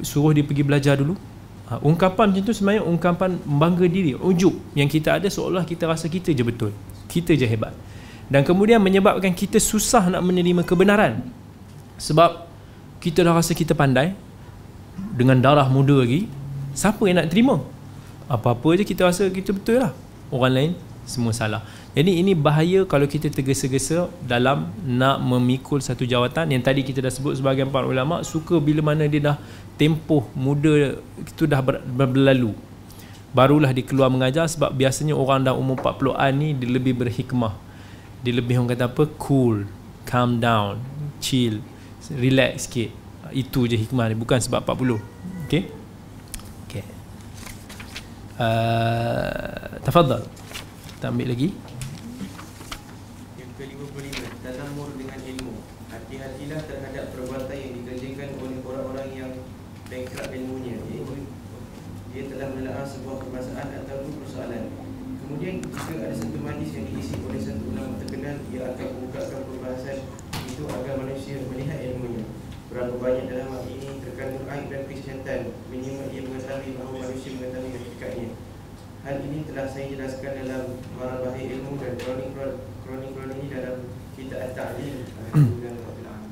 Suruh dia pergi belajar dulu. ha, Ungkapan macam tu sebenarnya ungkapan bangga diri, ujub yang kita ada, seolah kita rasa kita je betul, kita je hebat. Dan kemudian menyebabkan kita susah nak menerima kebenaran. Sebab kita dah rasa kita pandai, dengan darah muda lagi, siapa yang nak terima? Apa-apa je kita rasa kita betul lah, orang lain semua salah. Jadi ini bahaya kalau kita tergesa-gesa dalam nak memikul satu jawatan. Yang tadi kita dah sebut, sebahagian para ulama suka bila mana dia dah tempoh muda itu dah ber, berlalu, barulah dia keluar mengajar. Sebab biasanya orang dah umur empat puluhan ni dia lebih berhikmah, dia lebih, orang kata apa, cool, calm down, chill, relax sikit. Itu je hikmah dia, bukan sebab empat puluh. Okay, okay. Uh, Tafadhal, kita ambil lagi. Yang ke lima puluh lima, tazamur dengan ilmu. Hati-hatilah terhadap perbuatan yang dikerjakan oleh orang-orang yang bankrupt ilmunya, iaitu dia telah menelaah sebuah permasalahan atau persoalan. Kemudian jika ada satu majlis yang diisi oleh satu ulama terkenal, ia akan membukakan perbahasan itu agar manusia melihat ilmunya. Berapa banyak dalam hal ini terkandung aib dan kesiantan, minimal ia mengetahui bahawa manusia mengetahui hakikatnya. Hal ini telah saya jelaskan dalam Marah Bahaya Ilmu dan kroni-kroni dalam Kitab Al-Ta'lim.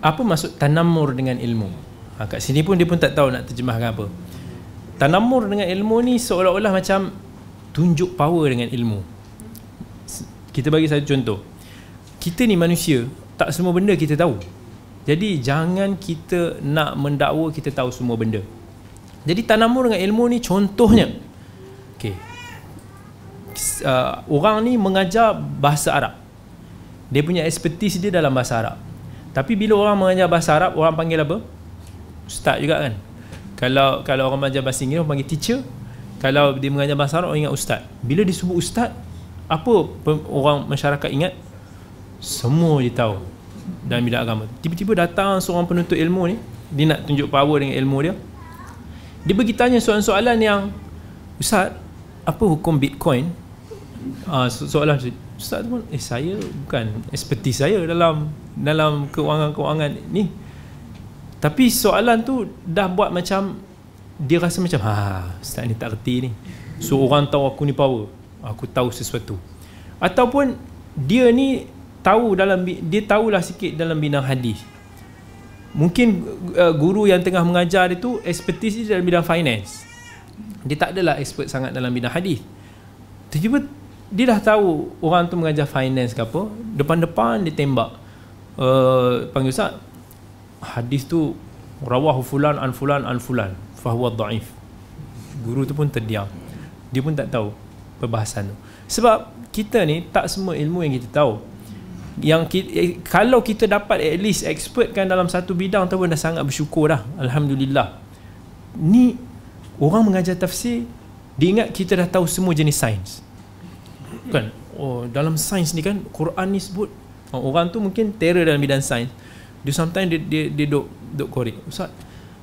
Apa maksud tanamur dengan ilmu? Ha, kat sini pun dia pun tak tahu nak terjemahkan apa. Tanamur dengan ilmu ni seolah-olah macam tunjuk power dengan ilmu. Kita bagi satu contoh. Kita ni manusia, tak semua benda kita tahu. Jadi jangan kita nak mendakwa kita tahu semua benda. Jadi tanamur dengan ilmu ni contohnya, okay, Uh, orang ni mengajar bahasa Arab, dia punya expertise dia dalam bahasa Arab. Tapi bila orang mengajar bahasa Arab, orang panggil apa? Ustaz juga kan. Kalau kalau orang mengajar bahasa Inggeris, orang panggil teacher. Kalau dia mengajar bahasa Arab, orang ingat ustaz. Bila disebut ustaz, apa orang masyarakat ingat? Semua dia tahu dalam bidang agama. Tiba-tiba datang seorang penuntut ilmu ni, dia nak tunjuk power dengan ilmu dia. Dia pergi tanya soalan-soalan yang, ustaz, apa hukum Bitcoin? Uh, so soalan ustaz tu pun, eh saya bukan expertise saya dalam dalam kewangan-kewangan ni. Tapi soalan tu dah buat macam dia rasa macam, ha, ustaz ni tak reti ni, so orang tahu aku ni power, aku tahu sesuatu. Ataupun dia ni tahu dalam, dia tahulah sikit dalam bidang hadis. Mungkin uh, guru yang tengah mengajar dia tu expertise dia dalam bidang finance, dia tak adalah expert sangat dalam bidang hadis. Tiba-tiba dia dah tahu orang tu mengajar finance ke apa, depan-depan dia tembak, uh, panggil ustaz, hadis tu rawahu fulan an fulan an fulan fahuwa dhaif. Guru tu pun terdiam, dia pun tak tahu perbahasan tu. Sebab kita ni tak semua ilmu yang kita tahu. Yang kita, kalau kita dapat at least expert kan dalam satu bidang tu pun dah sangat bersyukur dah, alhamdulillah. Ni orang mengajar tafsir, dia ingat kita dah tahu semua jenis sains kan. Oh, dalam sains ni kan Quran ni sebut. Oh, orang tu mungkin terror dalam bidang sains, dia sometimes dia dia, dia duk duk korek, ustaz,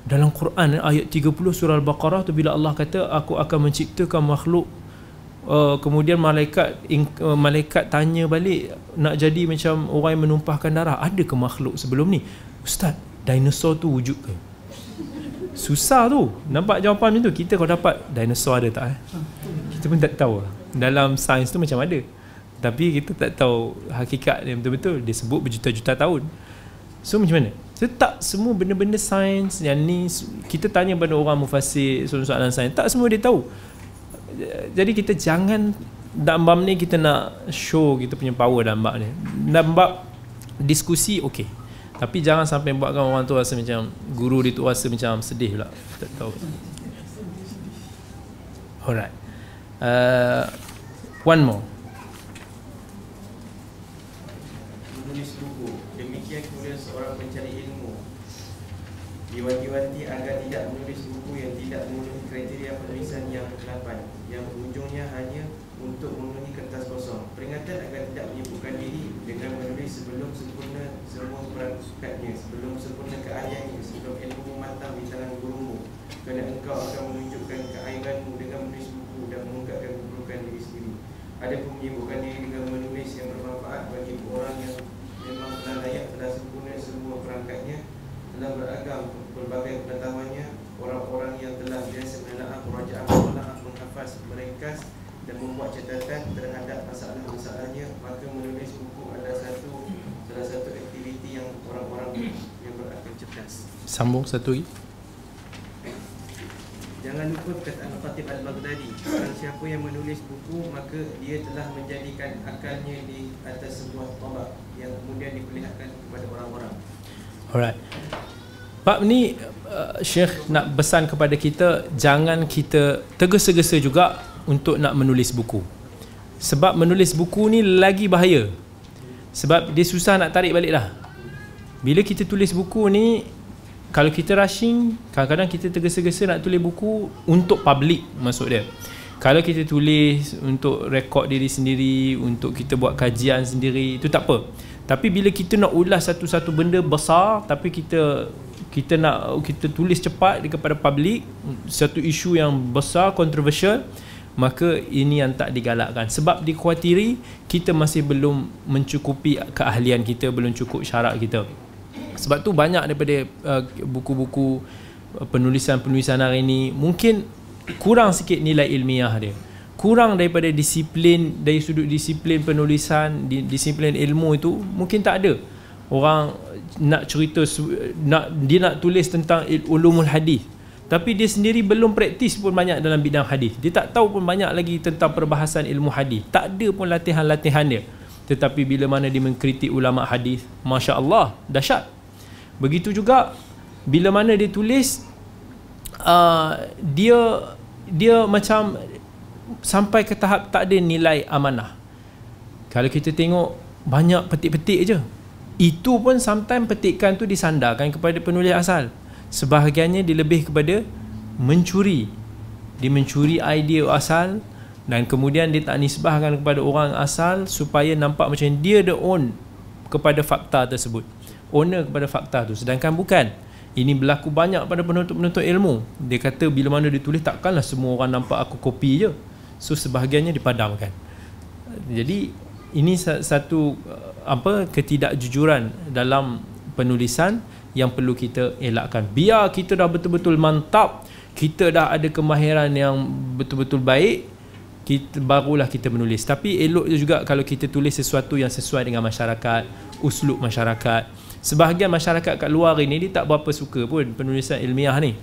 dalam Quran ayat tiga puluh surah Al-Baqarah tu bila Allah kata aku akan menciptakan makhluk, uh, kemudian malaikat in, uh, malaikat tanya balik nak jadi macam orang yang menumpahkan darah, ada ke makhluk sebelum ni ustaz? Dinosaur tu wujud ke? Susah tu. Nampak jawapan macam tu, kita kalau dapat dinosaur ada tak eh? Kita pun tak tahu lah. Dalam sains tu macam ada, tapi kita tak tahu hakikat dia betul-betul. Dia sebut berjuta-juta tahun. So macam mana? Tak semua benda-benda sains yang ni kita tanya pada orang mufassir soalan-soalan sains, tak semua dia tahu. Jadi kita jangan dalam bab ni kita nak show kita punya power dalam bab ni. Dalam bab diskusi okey, tapi jangan sampai buatkan orang tu rasa macam guru dia tu rasa macam sedih pula, tak tahu. Alright, uh, one more. Diwanti-wanti agar tidak menulis buku yang tidak memenuhi kriteria penulisan yang kelapan, yang ujungnya hanya untuk memenuhi kertas kosong. Peringatan agar tidak menyibukkan diri dengan menulis sebelum sempurna semua perangkatnya, sebelum sempurna keahliannya, sebelum ilmu matang di tangan gurumu, kerana engkau akan menunjukkan keahlianmu dengan menulis buku dan mengungkapkan keburukan diri sendiri. Ada pun menyibukkan diri dengan menulis yang bermanfaat bagi orang yang memang telah layak, telah sempurna semua perangkatnya, telah beragam berbagai pengetahuannya, orang-orang yang telah biasa menelaah, merajaah, menelaah, menghafaz, meringkas dan membuat catatan terhadap masalah-masalahnya, maka menulis buku adalah satu salah satu aktiviti yang orang-orang yang berakal cerdas. Sambung satu lagi. Jangan lupa perkataan Al-Khatib Al-Baghdadi, barang siapa yang menulis buku maka dia telah menjadikan akalnya di atas sebuah tabak yang kemudian diperlihatkan kepada orang-orang. Alright. Bab ni uh, Syekh nak pesan kepada kita, jangan kita tergesa-gesa juga untuk nak menulis buku. Sebab menulis buku ni lagi bahaya. Sebab dia susah nak tarik balik lah. Bila kita tulis buku ni, kalau kita rushing, kadang-kadang kita tergesa-gesa nak tulis buku untuk public, maksud dia. Kalau kita tulis untuk rekod diri sendiri, untuk kita buat kajian sendiri, itu tak apa. Tapi bila kita nak ulas satu-satu benda besar, tapi kita kita nak kita tulis cepat kepada publik satu isu yang besar, kontroversial, maka ini yang tak digalakkan. Sebab dikhawatiri kita masih belum mencukupi keahlian kita, belum cukup syarat kita. Sebab tu banyak daripada buku-buku uh, penulisan-penulisan hari ini mungkin kurang sikit nilai ilmiah dia, kurang daripada disiplin, dari sudut disiplin penulisan, disiplin ilmu itu mungkin tak ada. Orang nak cerita, nak, dia nak tulis tentang ulumul hadis, tapi dia sendiri belum praktis pun banyak dalam bidang hadis. Dia tak tahu pun banyak lagi tentang perbahasan ilmu hadis. Tak ada pun latihan-latihan dia. Tetapi bila mana dia mengkritik ulama hadis, Masya Allah, dahsyat. Begitu juga bila mana dia tulis, uh, dia dia macam sampai ke tahap tak ada nilai amanah. Kalau kita tengok banyak petik-petik je, itu pun sometimes petikan tu disandarkan kepada penulis asal. Sebahagiannya dia lebih kepada mencuri. Dia mencuri idea asal dan kemudian dia tak nisbahkan kepada orang asal supaya nampak macam dia the own kepada fakta tersebut, owner kepada fakta tu, sedangkan bukan. Ini berlaku banyak pada penuntut-penuntut ilmu. Dia kata bila mana dia tulis, takkanlah semua orang nampak aku kopi je. So sebahagiannya dipadamkan. Jadi ini satu apa ketidakjujuran dalam penulisan yang perlu kita elakkan. Biar kita dah betul-betul mantap, kita dah ada kemahiran yang betul-betul baik, kita, barulah kita menulis. Tapi elok juga kalau kita tulis sesuatu yang sesuai dengan masyarakat, uslub masyarakat. Sebahagian masyarakat kat luar ini dia tak berapa suka pun penulisan ilmiah ni.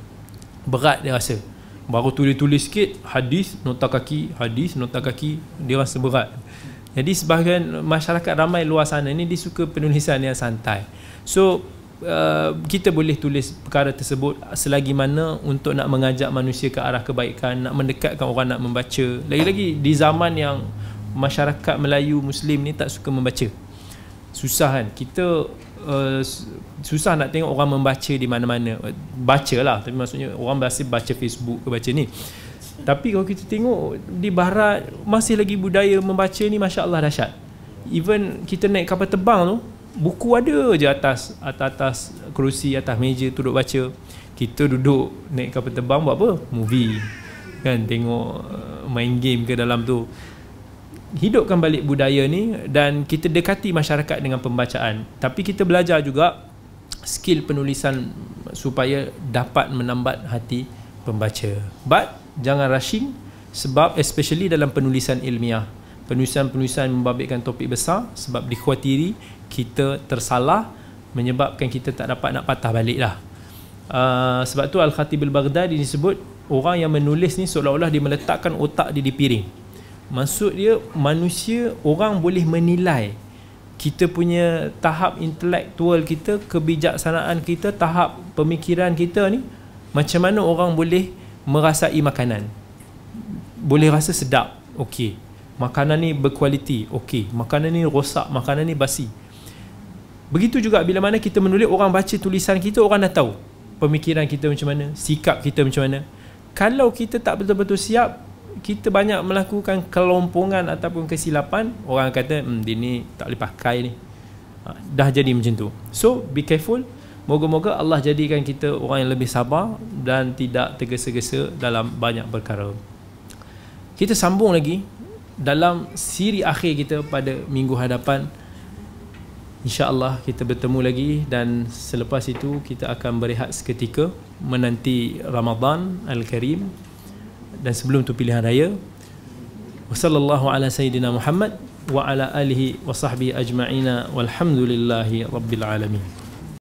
Berat dia rasa. Baru tulis-tulis sikit, hadis, nota kaki, hadis, nota kaki, dia rasa berat. Jadi sebahagian masyarakat ramai luar sana ni dia suka penulisan yang santai. So uh, kita boleh tulis perkara tersebut selagi mana untuk nak mengajak manusia ke arah kebaikan, nak mendekatkan orang nak membaca. Lagi-lagi di zaman yang masyarakat Melayu Muslim ni tak suka membaca. Susah kan? Kita Uh, susah nak tengok orang membaca di mana-mana. Baca lah, tapi maksudnya orang masih baca Facebook ke baca ni. Tapi kalau kita tengok di barat, masih lagi budaya membaca ni, Masya Allah, dahsyat. Even kita naik kapal terbang tu, buku ada je atas, atas-atas kerusi, atas meja tu duduk baca. Kita duduk naik kapal terbang buat apa? Movie kan, tengok main game ke dalam tu. Hidupkan balik budaya ni dan kita dekati masyarakat dengan pembacaan. Tapi kita belajar juga skill penulisan supaya dapat menambat hati pembaca. But jangan rushing, sebab especially dalam penulisan ilmiah, penulisan-penulisan membabitkan topik besar, sebab dikhawatiri kita tersalah menyebabkan kita tak dapat nak patah balik lah. Uh, sebab tu Al-Khatib Al-Baghdadi disebut orang yang menulis ni seolah-olah dia meletakkan otak dia di piring. Maksud dia manusia, orang boleh menilai kita punya tahap intelektual kita, kebijaksanaan kita, tahap pemikiran kita ni, macam mana orang boleh merasai makanan. Boleh rasa sedap, okey. Makanan ni berkualiti, okey. Makanan ni rosak, makanan ni basi. Begitu juga bila mana kita menulis, orang baca tulisan kita, orang dah tahu pemikiran kita macam mana, sikap kita macam mana. Kalau kita tak betul-betul siap, kita banyak melakukan kelompongan ataupun kesilapan, orang kata hmm, dia ni tak boleh pakai ni, ha, dah jadi macam tu. So be careful. Moga-moga Allah jadikan kita orang yang lebih sabar dan tidak tergesa-gesa dalam banyak perkara. Kita sambung lagi dalam siri akhir kita pada minggu hadapan. InsyaAllah kita bertemu lagi, dan selepas itu kita akan berehat seketika menanti Ramadan Al-Karim dan sebelum tu pilihan raya. Wassallallahu ala sayyidina Muhammad wa ala alihi wa sahbihi ajma'ina walhamdulillahi rabbil alamin.